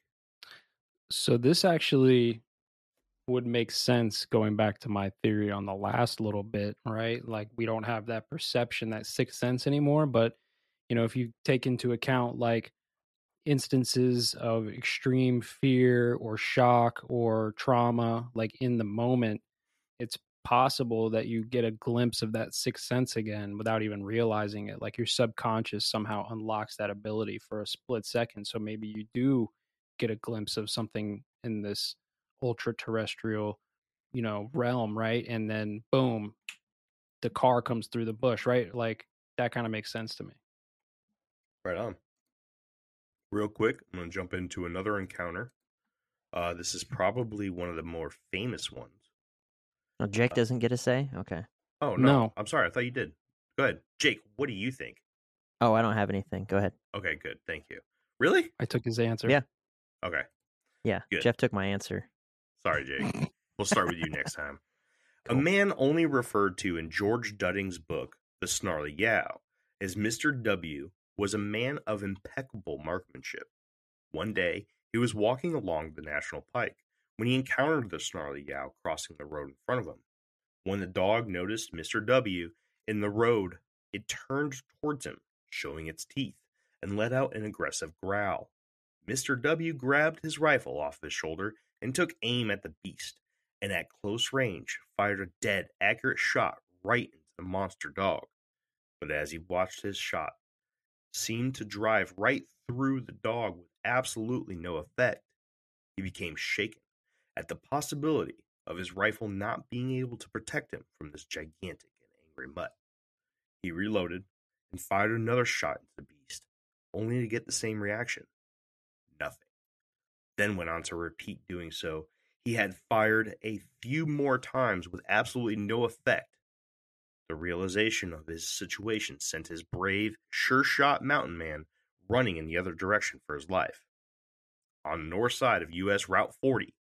So this actually would make sense going back to my theory on the last little bit, right? Like, we don't have that perception, that sixth sense anymore. But, if you take into account, like, instances of extreme fear or shock or trauma, like in the moment, it's possible that you get a glimpse of that sixth sense again without even realizing it. Like, your subconscious somehow unlocks that ability for a split second. So maybe you do get a glimpse of something in this ultra terrestrial, realm, right? And then boom, the car comes through the bush, right? Like, that kind of makes sense to me. Right on. Real quick, I'm going to jump into another encounter. This is probably one of the more famous ones. No, Jake doesn't get a say? Okay. Oh, no. I'm sorry. I thought you did. Go ahead. Jake, what do you think? Oh, I don't have anything. Go ahead. Okay, good. Thank you. Really? I took his answer. Yeah. Okay. Yeah, good. Jeff took my answer. Sorry, Jake. We'll start with you next time. Cool. A man only referred to in George Dudding's book, The Snarly Yow, as Mr. W., was a man of impeccable marksmanship. One day, he was walking along the National Pike when he encountered the Snarly Yow crossing the road in front of him. When the dog noticed Mr. W. in the road, it turned towards him, showing its teeth, and let out an aggressive growl. Mr. W. grabbed his rifle off his shoulder and took aim at the beast, and at close range fired a dead, accurate shot right into the monster dog. But as he watched, his shot seemed to drive right through the dog with absolutely no effect. He became shaken at the possibility of his rifle not being able to protect him from this gigantic and angry mutt. He reloaded and fired another shot into the beast, only to get the same reaction. Nothing. Then went on to repeat doing so. He had fired a few more times with absolutely no effect. The realization of his situation sent his brave, sure-shot mountain man running in the other direction for his life. On the north side of U.S. Route 40,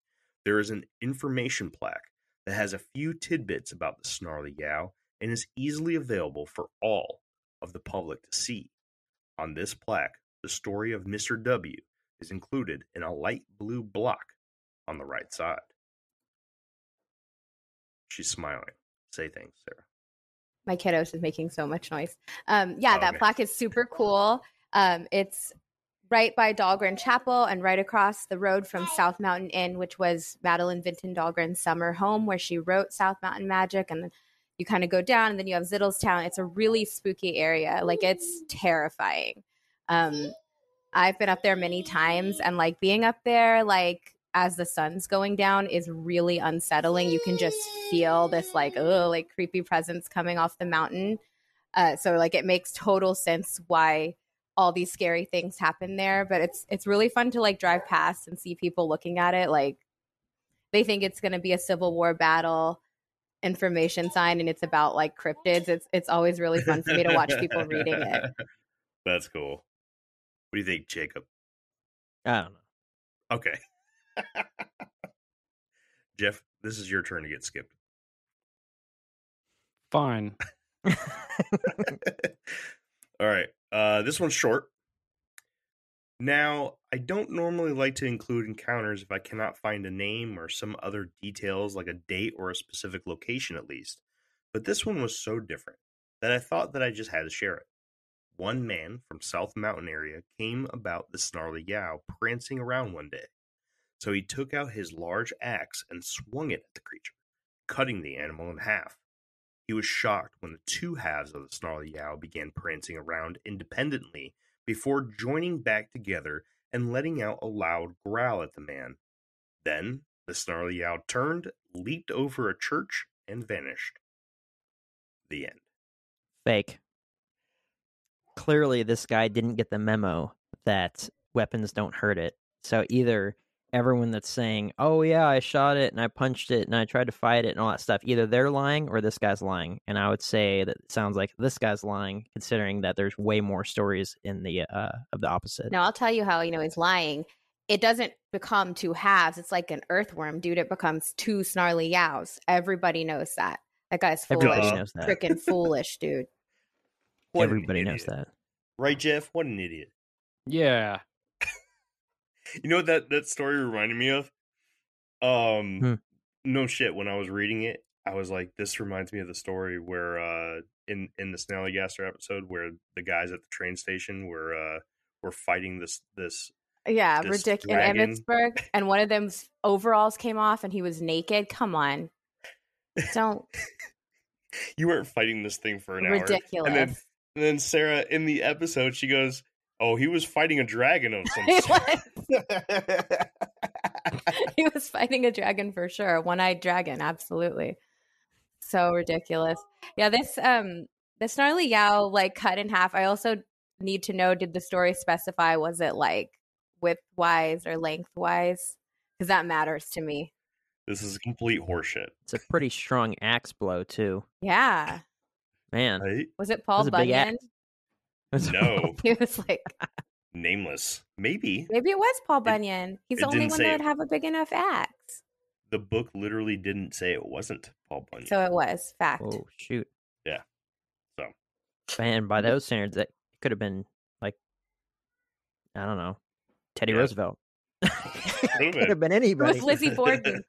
there is an information plaque that has a few tidbits about the Snarly Yow and is easily available for all of the public to see. On this plaque, the story of Mr. W. is included in a light blue block on the right side. She's smiling. Say thanks, Sarah. My kiddos is making so much noise. That plaque is super cool. It's right by Dahlgren Chapel and right across the road from South Mountain Inn, which was Madeline Vinton Dahlgren's summer home where she wrote South Mountain Magic. And then you kind of go down and then you have Zittlestown. It's a really spooky area. Like, it's terrifying. I've been up there many times, and like, being up there, like, as the sun's going down is really unsettling. You can just feel this like creepy presence coming off the mountain. So it makes total sense why all these scary things happen there. But it's really fun to like drive past and see people looking at it. Like, they think it's going to be a Civil War battle information sign, and it's about like cryptids. It's always really fun for me to watch people reading it. That's cool. What do you think, Jacob? I don't know. Okay. Jeff, this is your turn to get skipped. Fine. All right. This one's short. Now, I don't normally like to include encounters if I cannot find a name or some other details like a date or a specific location at least. But this one was so different that I thought that I just had to share it. One man from South Mountain area came about the Snarly Yow prancing around one day. So he took out his large axe and swung it at the creature, cutting the animal in half. He was shocked when the two halves of the Snarly Yow began prancing around independently before joining back together and letting out a loud growl at the man. Then the Snarly Yow turned, leaped over a church, and vanished. The end. Fake. Clearly, this guy didn't get the memo that weapons don't hurt it. So either everyone that's saying, oh yeah, I shot it and I punched it and I tried to fight it and all that stuff, either they're lying or this guy's lying. And I would say that it sounds like this guy's lying, considering that there's way more stories in the of the opposite. Now, I'll tell you how you know he's lying. It doesn't become two halves. It's like an earthworm, dude. It becomes two Snarly Yows. Everybody knows that. That guy's foolish. Everybody knows that. Freaking foolish, dude. Everybody knows that. Right, Jeff? What an idiot. Yeah. You know what that story reminded me of? No shit. When I was reading it, I was like, this reminds me of the story where in the Snallygaster episode where the guys at the train station were fighting this yeah, ridiculous in Emmitsburg, and one of them's overalls came off and he was naked. Come on. Don't. You weren't fighting this thing for an hour. Ridiculous. And then Sarah, in the episode, she goes, oh, he was fighting a dragon of some sort. He was fighting a dragon for sure. One-eyed dragon, absolutely. So ridiculous. Yeah, this the Snarly Yow like cut in half. I also need to know, did the story specify, was it like width-wise or lengthwise? Because that matters to me. This is complete horseshit. It's a pretty strong axe blow, too. Yeah. Man. Right? Was it Paul Bunyan? No. He was like... Nameless. Maybe. Maybe it was Paul Bunyan. He's the only one that would have a big enough axe. The book literally didn't say it wasn't Paul Bunyan. So it was. Fact. Oh, shoot. Yeah. So. Man, by those standards, it could have been, like, I don't know, Teddy Roosevelt. It could have been anybody. It was Lizzie Borden.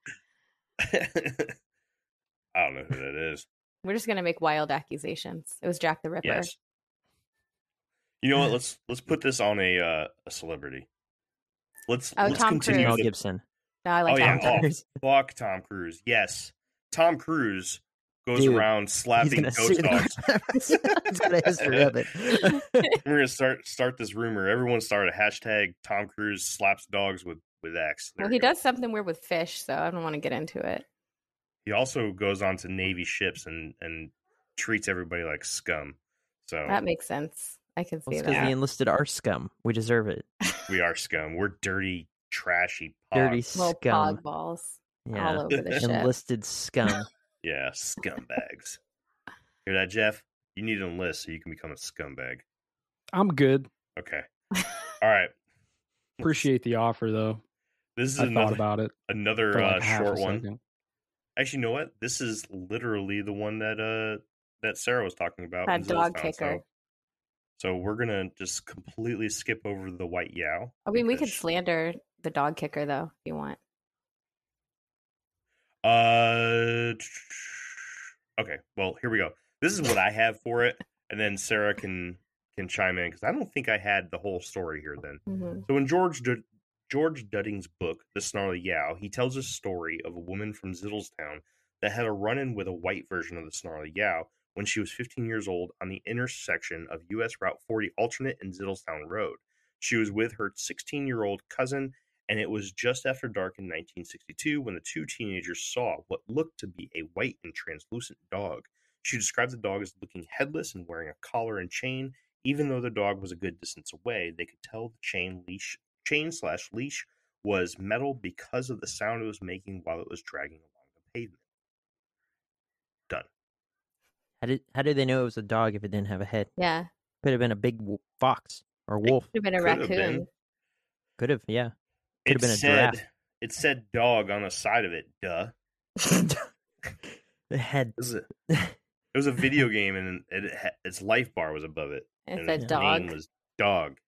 I don't know who that is. We're just gonna make wild accusations. It was Jack the Ripper. Yes. You know what? Let's put this on a celebrity. Let's Tom continue. Cruise. Mel Gibson. No, I like Tom Cruise. Oh, fuck Tom Cruise. Yes, Tom Cruise goes around slapping ghost dogs. He's got a history of it. We're gonna start this rumor. Everyone start a hashtag. Tom Cruise slaps dogs with axe. Well, he does something weird with fish, so I don't want to get into it. He also goes on to Navy ships and treats everybody like scum. So that makes sense. I can see that. Because the enlisted are scum. We deserve it. We are scum. We're dirty, trashy pogs. Dirty scum. Little pog balls all over the ship. Enlisted scum. Yeah, scumbags. Hear that, Jeff? You need to enlist so you can become a scumbag. I'm good. Okay. All right. Appreciate the offer, though. This is another short one. Actually, you know what? This is literally the one that Sarah was talking about. That dog kicker. So we're going to just completely skip over the white yow. I mean, we could slander the dog kicker, though, if you want. Okay, well, here we go. This is what I have for it, and then Sarah can chime in, because I don't think I had the whole story here then. Mm-hmm. So in George Dudding's book, The Snarly Yow, he tells a story of a woman from Zittlestown that had a run-in with a white version of the Snarly Yow when she was 15 years old on the intersection of U.S. Route 40 alternate and Zittlestown Road. She was with her 16-year-old cousin, and it was just after dark in 1962 when the two teenagers saw what looked to be a white and translucent dog. She described the dog as looking headless and wearing a collar and chain. Even though the dog was a good distance away, they could tell the chain/leash was metal because of the sound it was making while it was dragging along the pavement. Done. How did they know it was a dog if it didn't have a head? Yeah. Could have been a big fox or wolf. It could have been a raccoon. Could have, yeah. Could have been a giraffe. It said dog on the side of it, duh. The head. It was a video game, and its life bar was above it. It said dog. Name was dog.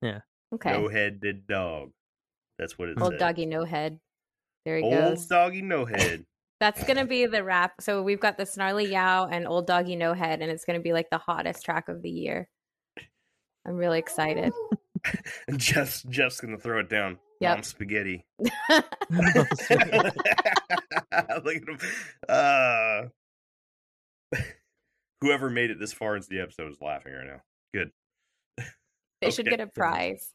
Yeah. Okay. No head did dog. That's what it said. Old doggy no head. There he goes. Old doggy no head. That's gonna be the wrap. So we've got the Snarly Yow and Old Doggy No Head, and it's gonna be like the hottest track of the year. I'm really excited. Jeff's gonna throw it down. Yep. Mom spaghetti. Look at him. Whoever made it this far into the episode is laughing right now. Good. They should get a prize.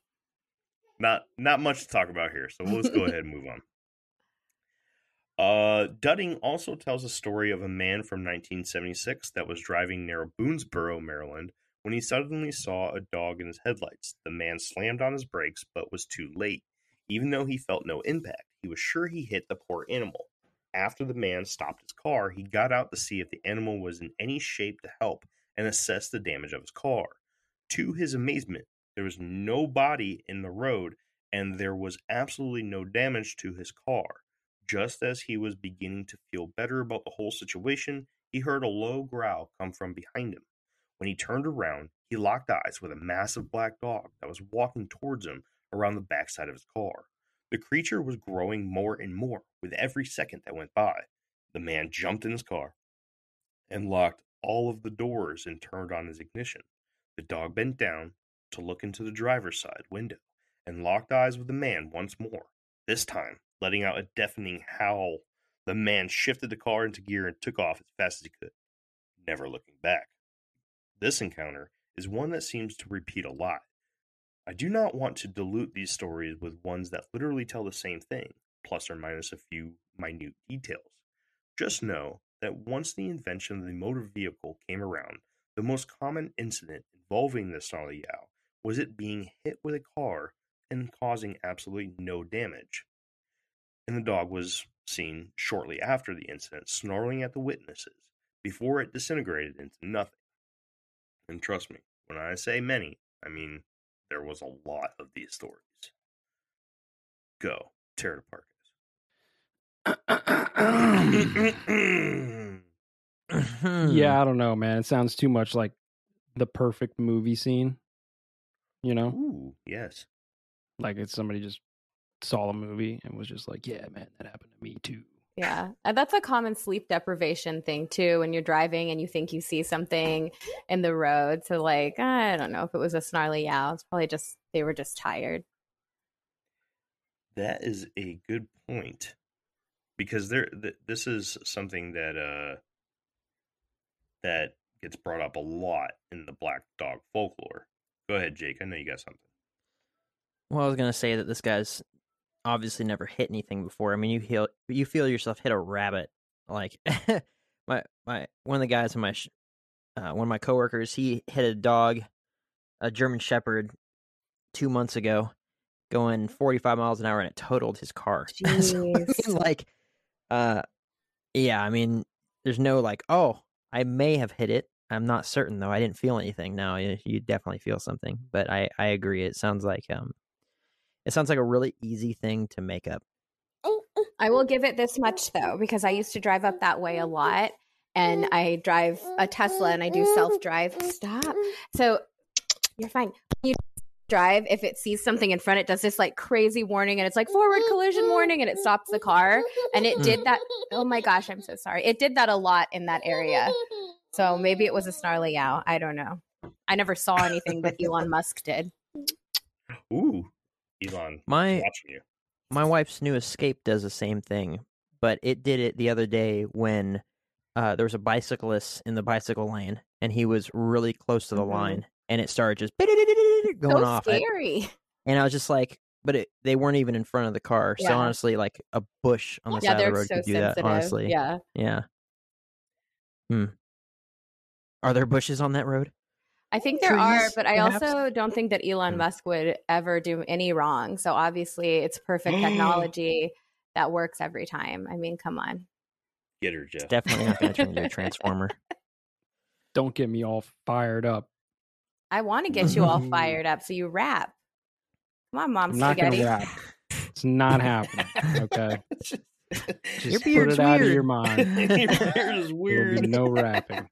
Not much to talk about here, so let's go ahead and move on. Dudding also tells a story of a man from 1976 that was driving near Boonesboro, Maryland, when he suddenly saw a dog in his headlights. The man slammed on his brakes, but was too late. Even though he felt no impact, he was sure he hit the poor animal. After the man stopped his car, he got out to see if the animal was in any shape to help and assess the damage of his car. To his amazement, there was no body in the road, and there was absolutely no damage to his car. Just as he was beginning to feel better about the whole situation, he heard a low growl come from behind him. When he turned around, he locked eyes with a massive black dog that was walking towards him around the backside of his car. The creature was growing more and more with every second that went by. The man jumped in his car and locked all of the doors and turned on his ignition. The dog bent down to look into the driver's side window and locked eyes with the man once more, this time letting out a deafening howl. The man shifted the car into gear and took off as fast as he could, never looking back. This encounter is one that seems to repeat a lot. I do not want to dilute these stories with ones that literally tell the same thing, plus or minus a few minute details. Just know that once the invention of the motor vehicle came around, the most common incident involving the Snarly Yow was it being hit with a car and causing absolutely no damage. And the dog was seen shortly after the incident, snarling at the witnesses, before it disintegrated into nothing. And trust me, when I say many, I mean there was a lot of these stories. Go, tear it apart. Yeah, I don't know, man. It sounds too much like the perfect movie scene, you know? Ooh, yes. Like it's somebody just saw a movie and was just like, yeah, man, that happened to me too. Yeah, and that's a common sleep deprivation thing too, when you're driving and you think you see something in the road. So like, I don't know if it was a Snarly Yow. It's probably just, they were just tired. That is a good point. Because this is something that gets brought up a lot in the black dog folklore. Go ahead, Jake. I know you got something. Well, I was going to say that this guy's obviously never hit anything before. I mean, you feel yourself hit a rabbit. Like my one of the guys in my one of my coworkers, he hit a dog, a German Shepherd, 2 months ago, going 45 miles an hour, and it totaled his car. So, I mean, like, yeah, I mean, there's no like, oh, I may have hit it. I'm not certain though. I didn't feel anything. No, you definitely feel something. But I agree. It sounds like a really easy thing to make up. I will give it this much, though, because I used to drive up that way a lot, and I drive a Tesla, and I do self-drive. Stop. So you're fine. You drive, if it sees something in front, it does this, like, crazy warning, and it's like, forward collision warning, and it stops the car. And it did that. Oh, my gosh, I'm so sorry. It did that a lot in that area. So maybe it was a Snarly Yow. I don't know. I never saw anything, but Elon Musk did. Ooh. Elon, watching you. My wife's new Escape does the same thing, but it did it the other day when there was a bicyclist in the bicycle lane, and he was really close to the line, and it started just going off. Scary. And I was just like, but they weren't even in front of the car. Yeah. So honestly, like a bush on the side of the road could do that. Honestly, yeah. Are there bushes on that road? I think there are, but I also don't think that Elon Musk would ever do any wrong. So obviously it's perfect technology that works every time. I mean, come on. Get her, Jeff. It's definitely not going to turn into a transformer. Don't get me all fired up. I want to get you all fired up so you rap. Come on, Mom Spaghetti. I'm not going to rap. It's not happening, okay? Just put it out of your mind. Your beard is weird. There'll be no rapping.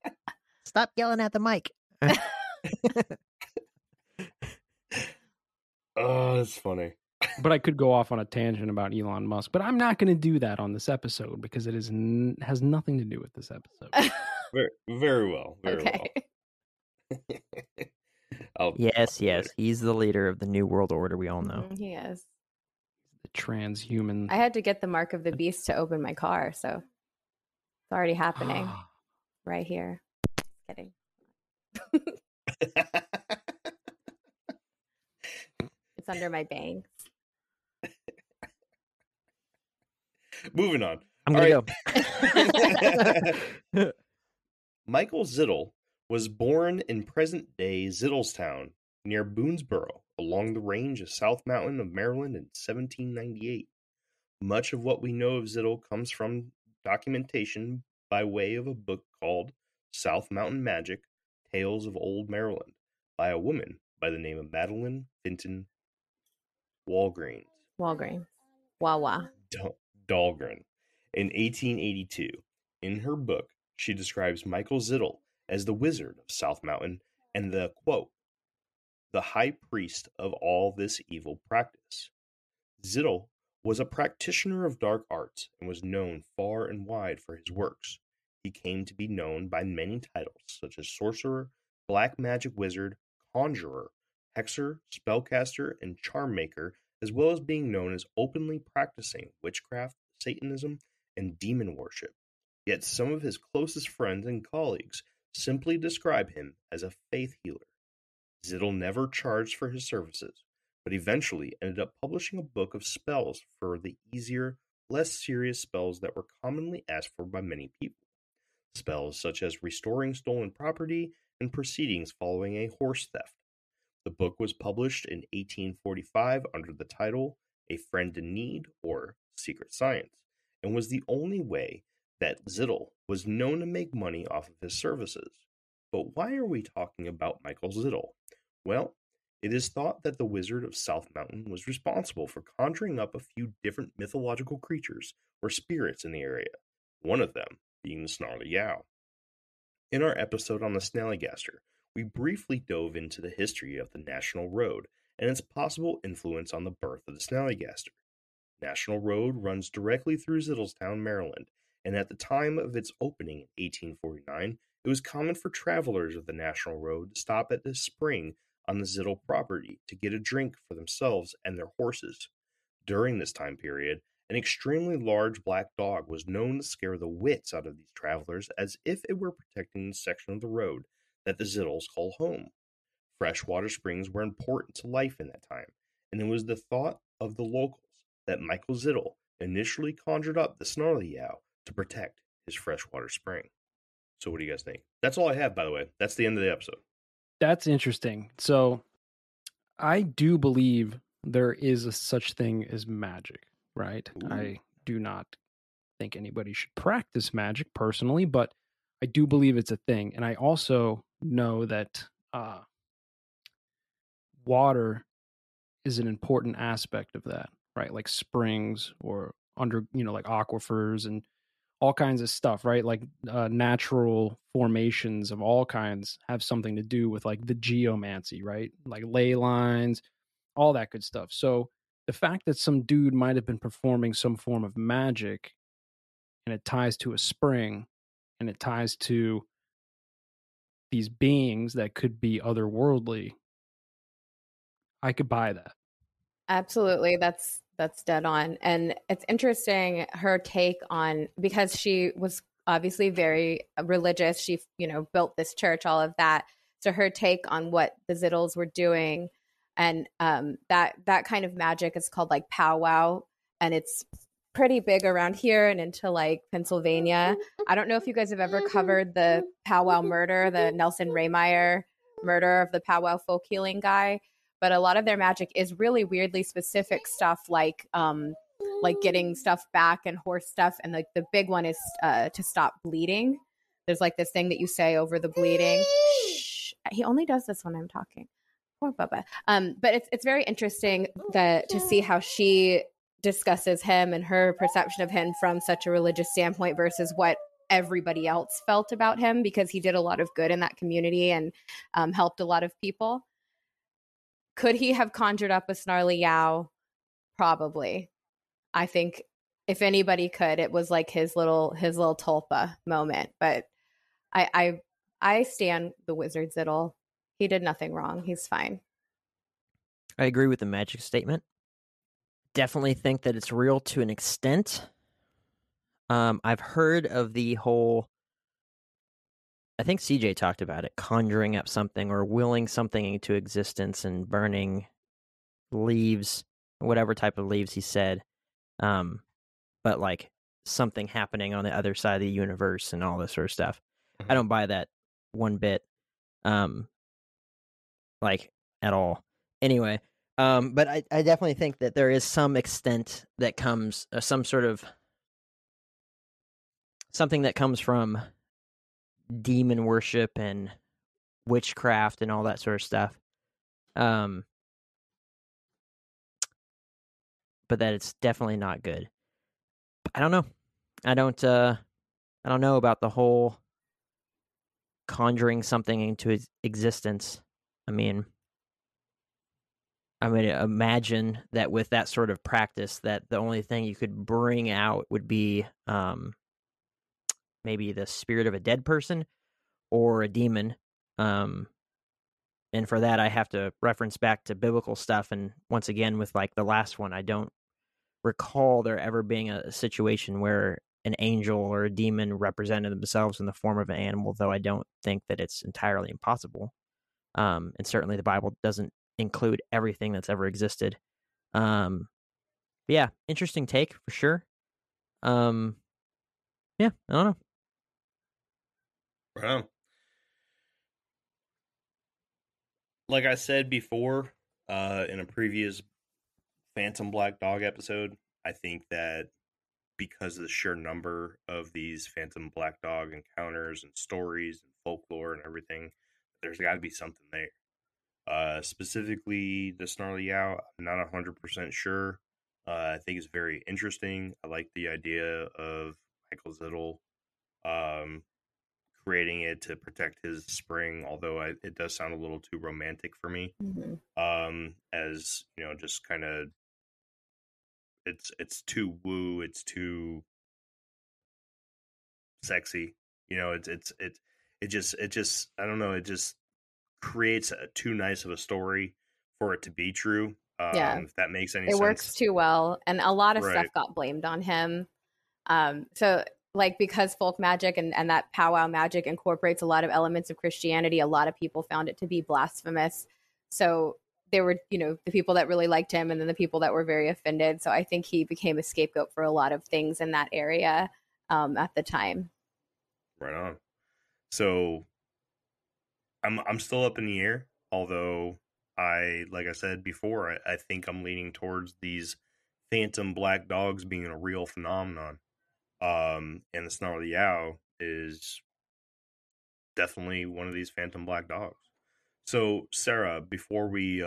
Stop yelling at the mic. Oh, that's funny. But I could go off on a tangent about Elon Musk, but I'm not going to do that on this episode because it has nothing to do with this episode. Very well. Yes. He's the leader of the New World Order. We all know he is. The transhuman. I had to get the mark of the beast to open my car, so it's already happening. right here. Just kidding. It's under my bangs. Moving on. I'm going to go. Michael Zittle was born in present-day Zittlestown near Boonesboro, along the range of South Mountain of Maryland in 1798. Much of what we know of Zittle comes from documentation by way of a book called South Mountain Magic, Tales of Old Maryland, by a woman by the name of Madeline Vinton Dahlgren. Wawa. Dahlgren. In 1882, in her book, she describes Michael Zittle as the wizard of South Mountain and the, quote, the high priest of all this evil practice. Zittle was a practitioner of dark arts and was known far and wide for his works. He came to be known by many titles, such as sorcerer, black magic wizard, conjurer, hexer, spellcaster, and charm maker, as well as being known as openly practicing witchcraft, Satanism, and demon worship. Yet some of his closest friends and colleagues simply describe him as a faith healer. Zittle never charged for his services, but eventually ended up publishing a book of spells for the easier, less serious spells that were commonly asked for by many people. Spells such as restoring stolen property and proceedings following a horse theft. The book was published in 1845 under the title A Friend in Need, or Secret Science, and was the only way that Zittle was known to make money off of his services. But why are we talking about Michael Zittle? Well, it is thought that the wizard of South Mountain was responsible for conjuring up a few different mythological creatures or spirits in the area, one of them being the Snarly Yow. In our episode on the Snallygaster, we briefly dove into the history of the National Road and its possible influence on the birth of the Snallygaster. National Road runs directly through Zittlestown, Maryland, and at the time of its opening in 1849, it was common for travelers of the National Road to stop at a spring on the Zittle property to get a drink for themselves and their horses. During this time period, an extremely large black dog was known to scare the wits out of these travelers as if it were protecting the section of the road that the Zittles call home. Freshwater springs were important to life in that time, and it was the thought of the locals that Michael Zittle initially conjured up the Snarly Yow to protect his freshwater spring. So what do you guys think? That's all I have, by the way. That's the end of the episode. That's interesting. So I do believe there is a such thing as magic, right? Ooh. I do not think anybody should practice magic personally, but I do believe it's a thing. And I also know that water is an important aspect of that, right? Like springs or under, like aquifers and all kinds of stuff, right? Like natural formations of all kinds have something to do with like the geomancy, right? Like ley lines, all that good stuff. So the fact that some dude might have been performing some form of magic, and it ties to a spring, and it ties to these beings that could be otherworldly, I could buy that. Absolutely. That's dead on. And it's interesting her take on, because she was obviously very religious. She, built this church, all of that. So her take on what the Zittles were doing and that kind of magic is called like powwow. And it's pretty big around here and into like Pennsylvania. I don't know if you guys have ever covered the powwow murder, the Nelson Raymeyer murder of the powwow folk healing guy. But a lot of their magic is really weirdly specific stuff like getting stuff back and horse stuff. And like the big one is to stop bleeding. There's like this thing that you say over the bleeding. Shh. He only does this when I'm talking. Poor Bubba. But it's very interesting that to see how she discusses him and her perception of him from such a religious standpoint versus what everybody else felt about him, because he did a lot of good in that community and helped a lot of people. Could he have conjured up a Snarly Yow? Probably. I think if anybody could, it was like his little tulpa moment. But I stand the wizard Zittle. He did nothing wrong. He's fine. I agree with the magic statement. Definitely think that it's real to an extent. I've heard of the whole I think CJ talked about it, conjuring up something or willing something into existence and burning leaves, whatever type of leaves he said. But like something happening on the other side of the universe and all this sort of stuff. I don't buy that one bit, like at all. Anyway, but I definitely think that there is some extent that comes, some sort of something that comes from demon worship and witchcraft and all that sort of stuff. But that it's definitely not good. I don't know. I don't know about the whole conjuring something into existence. I mean, imagine that with that sort of practice, that the only thing you could bring out would be maybe the spirit of a dead person or a demon. And for that, I have to reference back to biblical stuff. And once again, with like the last one, I don't recall there ever being a situation where an angel or a demon represented themselves in the form of an animal, though I don't think that it's entirely impossible. And certainly the Bible doesn't include everything that's ever existed. Yeah, interesting take for sure. Yeah, I don't know. Wow. Like I said before, in a previous Phantom Black Dog episode, I think that because of the sheer number of these Phantom Black Dog encounters and stories and folklore and everything, there's got to be something there. Specifically, the Snarly Yow, I'm not 100% sure. I think it's very interesting. I like the idea of Michael Zittle creating it to protect his spring, although it does sound a little too romantic for me. Mm-hmm. As you know, just kind of it's too woo, it's too sexy. You know, it just I don't know, it just creates too nice of a story for it to be true. Yeah. If that makes any sense. It works too well, and a lot of stuff got blamed on him. So like, because folk magic and that powwow magic incorporates a lot of elements of Christianity, a lot of people found it to be blasphemous. So there were, you know, the people that really liked him and then the people that were very offended. So I think he became a scapegoat for a lot of things in that area at the time. Right on. So I'm still up in the air, although like I said before, I think I'm leaning towards these phantom black dogs being a real phenomenon. And the Snarly Yow is definitely one of these phantom black dogs. So, Sarah, before we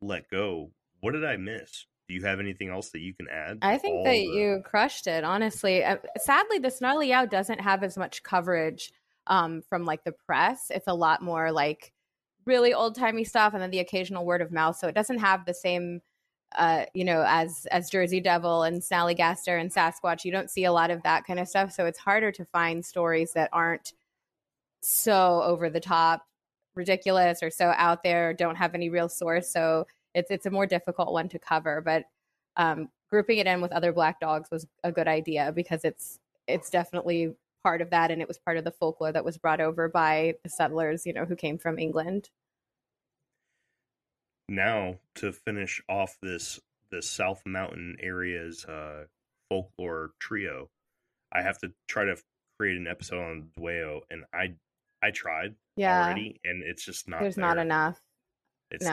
let go, what did I miss? Do you have anything else that you can add? I think that you crushed it, honestly. Sadly, the Snarly Yow doesn't have as much coverage from like the press. It's a lot more like really old-timey stuff and then the occasional word of mouth. So it doesn't have the same as Jersey Devil and Snallygaster and Sasquatch, you don't see a lot of that kind of stuff. So it's harder to find stories that aren't so over the top, ridiculous, or so out there, don't have any real source. So it's a more difficult one to cover. But grouping it in with other black dogs was a good idea because it's definitely part of that, and it was part of the folklore that was brought over by the settlers, you know, who came from England. Now, to finish off this South Mountain area's folklore trio, I have to try to create an episode on Dwayo, and I tried already, and it's just not. There's not enough. It's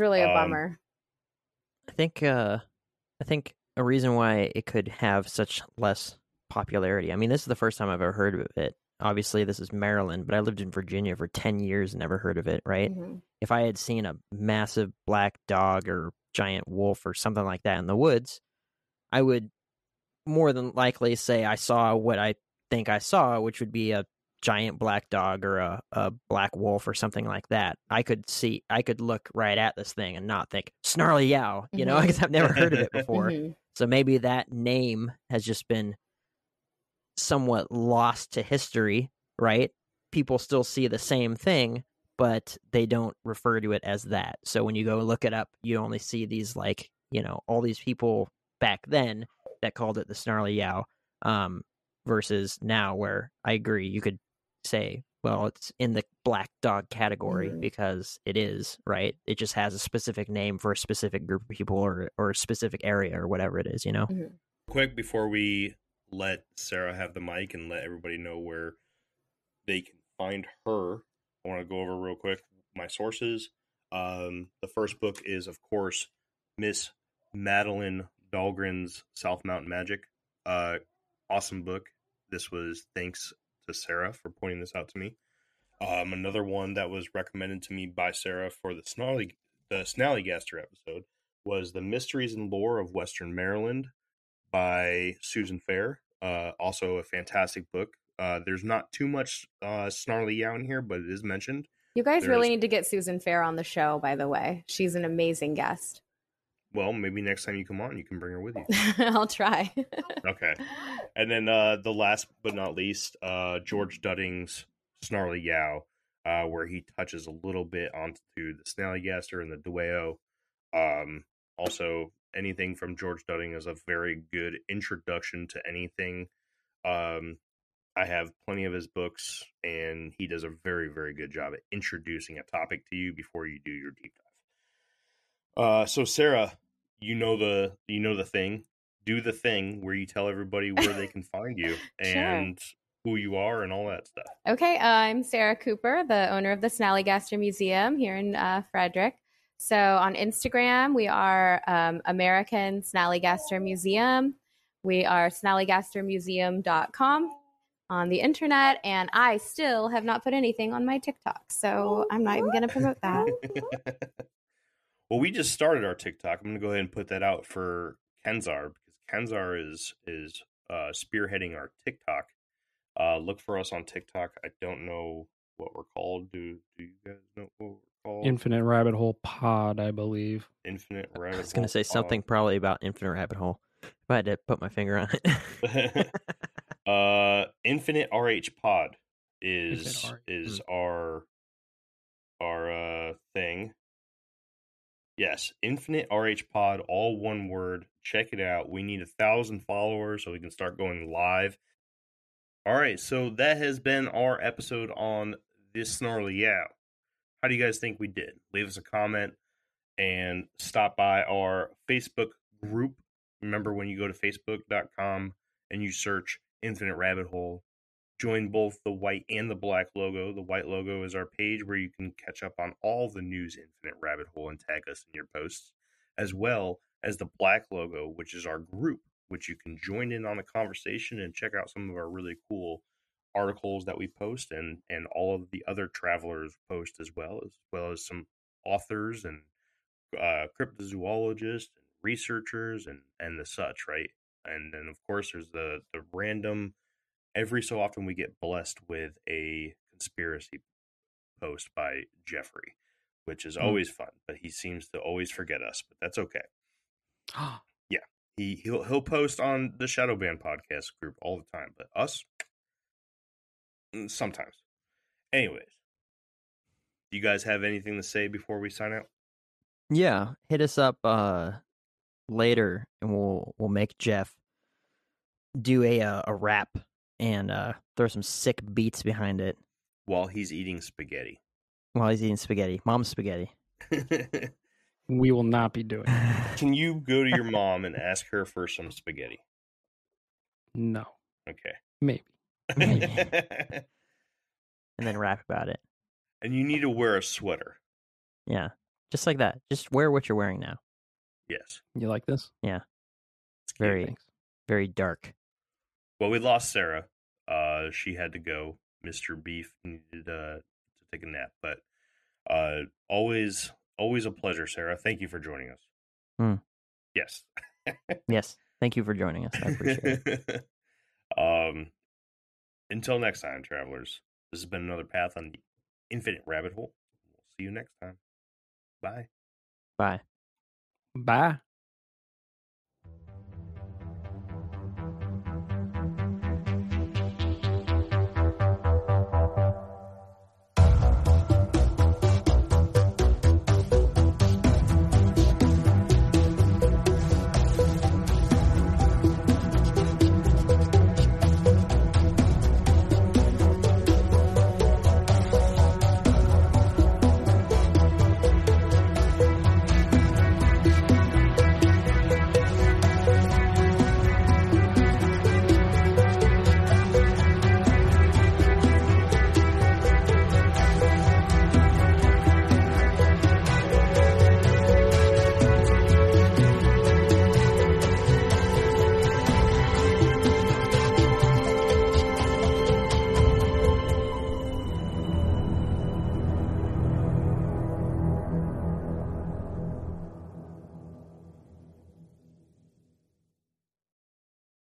really a bummer. I think a reason why it could have such less popularity. I mean, this is the first time I've ever heard of it. Obviously, this is Maryland, but I lived in Virginia for 10 years and never heard of it, right? Mm-hmm. If I had seen a massive black dog or giant wolf or something like that in the woods, I would more than likely say I saw what I think I saw, which would be a giant black dog or a black wolf or something like that. I could look right at this thing and not think, Snarly Yow, you know, because I've never heard of it before. Mm-hmm. So maybe that name has just been somewhat lost to history, right? People still see the same thing, but they don't refer to it as that. So when you go look it up, you only see these, like, you know, all these people back then that called it the Snarly Yow, versus now, where I agree, you could say well, it's in the black dog category because it is, right? It just has a specific name for a specific group of people or a specific area or whatever it is, you know? Mm-hmm. Quick, before we let Sarah have the mic and let everybody know where they can find her, I want to go over real quick my sources. The first book is, of course, Miss Madeline Dahlgren's South Mountain Magic. Awesome book. This was thanks to Sarah for pointing this out to me. Another one that was recommended to me by Sarah for the Snallygaster episode was The Mysteries and Lore of Western Maryland by Susan Fair. Also a fantastic book. There's not too much Snarly Yow in here, but it is mentioned. You guys really need to get Susan Fair on the show, by the way. She's an amazing guest. Well, maybe next time you come on, you can bring her with you. I'll try. Okay. And then the last but not least, George Dudding's Snarly Yow, where he touches a little bit onto the Snallygaster and the Dwayo. Also, anything from George Dudding is a very good introduction to anything. I have plenty of his books, and he does a very, very good job at introducing a topic to you before you do your deep dive. So Sarah, you know the thing. Do the thing where you tell everybody where they can find you and who you are and all that stuff. Okay, I'm Sarah Cooper, the owner of the Snallygaster Museum here in Frederick. So on Instagram, we are American Snallygaster Museum. We are snallygastermuseum.com on the internet, and I still have not put anything on my TikTok, so I'm not even going to promote that. Well, we just started our TikTok. I'm going to go ahead and put that out for Kenzar, because Kenzar is spearheading our TikTok. Look for us on TikTok. I don't know what we're called. Do you guys know what we're called? Infinite Rabbit Hole Pod, I believe. Infinite Rabbit Hole. I was going to say something probably about Infinite Rabbit Hole. If I had to put my finger on it. Infinite RH Pod is our thing. Yes, Infinite RH Pod, all one word. Check it out. We need 1,000 followers so we can start going live. All right, so that has been our episode on this Snarly Yow. How do you guys think we did? Leave us a comment and stop by our Facebook group. Remember, when you go to facebook.com and you search Infinite Rabbit Hole, join both the white and the black logo. The white logo is our page where you can catch up on all the news Infinite Rabbit Hole and tag us in your posts, as well as the black logo, which is our group, which you can join in on the conversation and check out some of our really cool articles that we post and all of the other travelers post, as well as some authors and cryptozoologists and researchers and the such, right? And then, of course, there's the random... Every so often we get blessed with a conspiracy post by Jeffrey, which is always fun, but he seems to always forget us, but that's okay. Yeah. He'll post on the Shadow Band podcast group all the time, but us sometimes. Anyways, do you guys have anything to say before we sign out? Yeah. Hit us up later and we'll make Jeff do a rap. And throw some sick beats behind it. While he's eating spaghetti. Mom's spaghetti. We will not be doing that. Can you go to your mom and ask her for some spaghetti? No. Okay. Maybe. And then rap about it. And you need to wear a sweater. Yeah. Just like that. Just wear what you're wearing now. Yes. You like this? Yeah. It's very dark. Well, we lost Sarah. She had to go. Mr. Beef needed to take a nap. But always a pleasure, Sarah. Thank you for joining us. Yes. Yes. Thank you for joining us. I appreciate it. Until next time, travelers, this has been another path on the Infinite Rabbit Hole. We'll see you next time. Bye. Bye. Bye.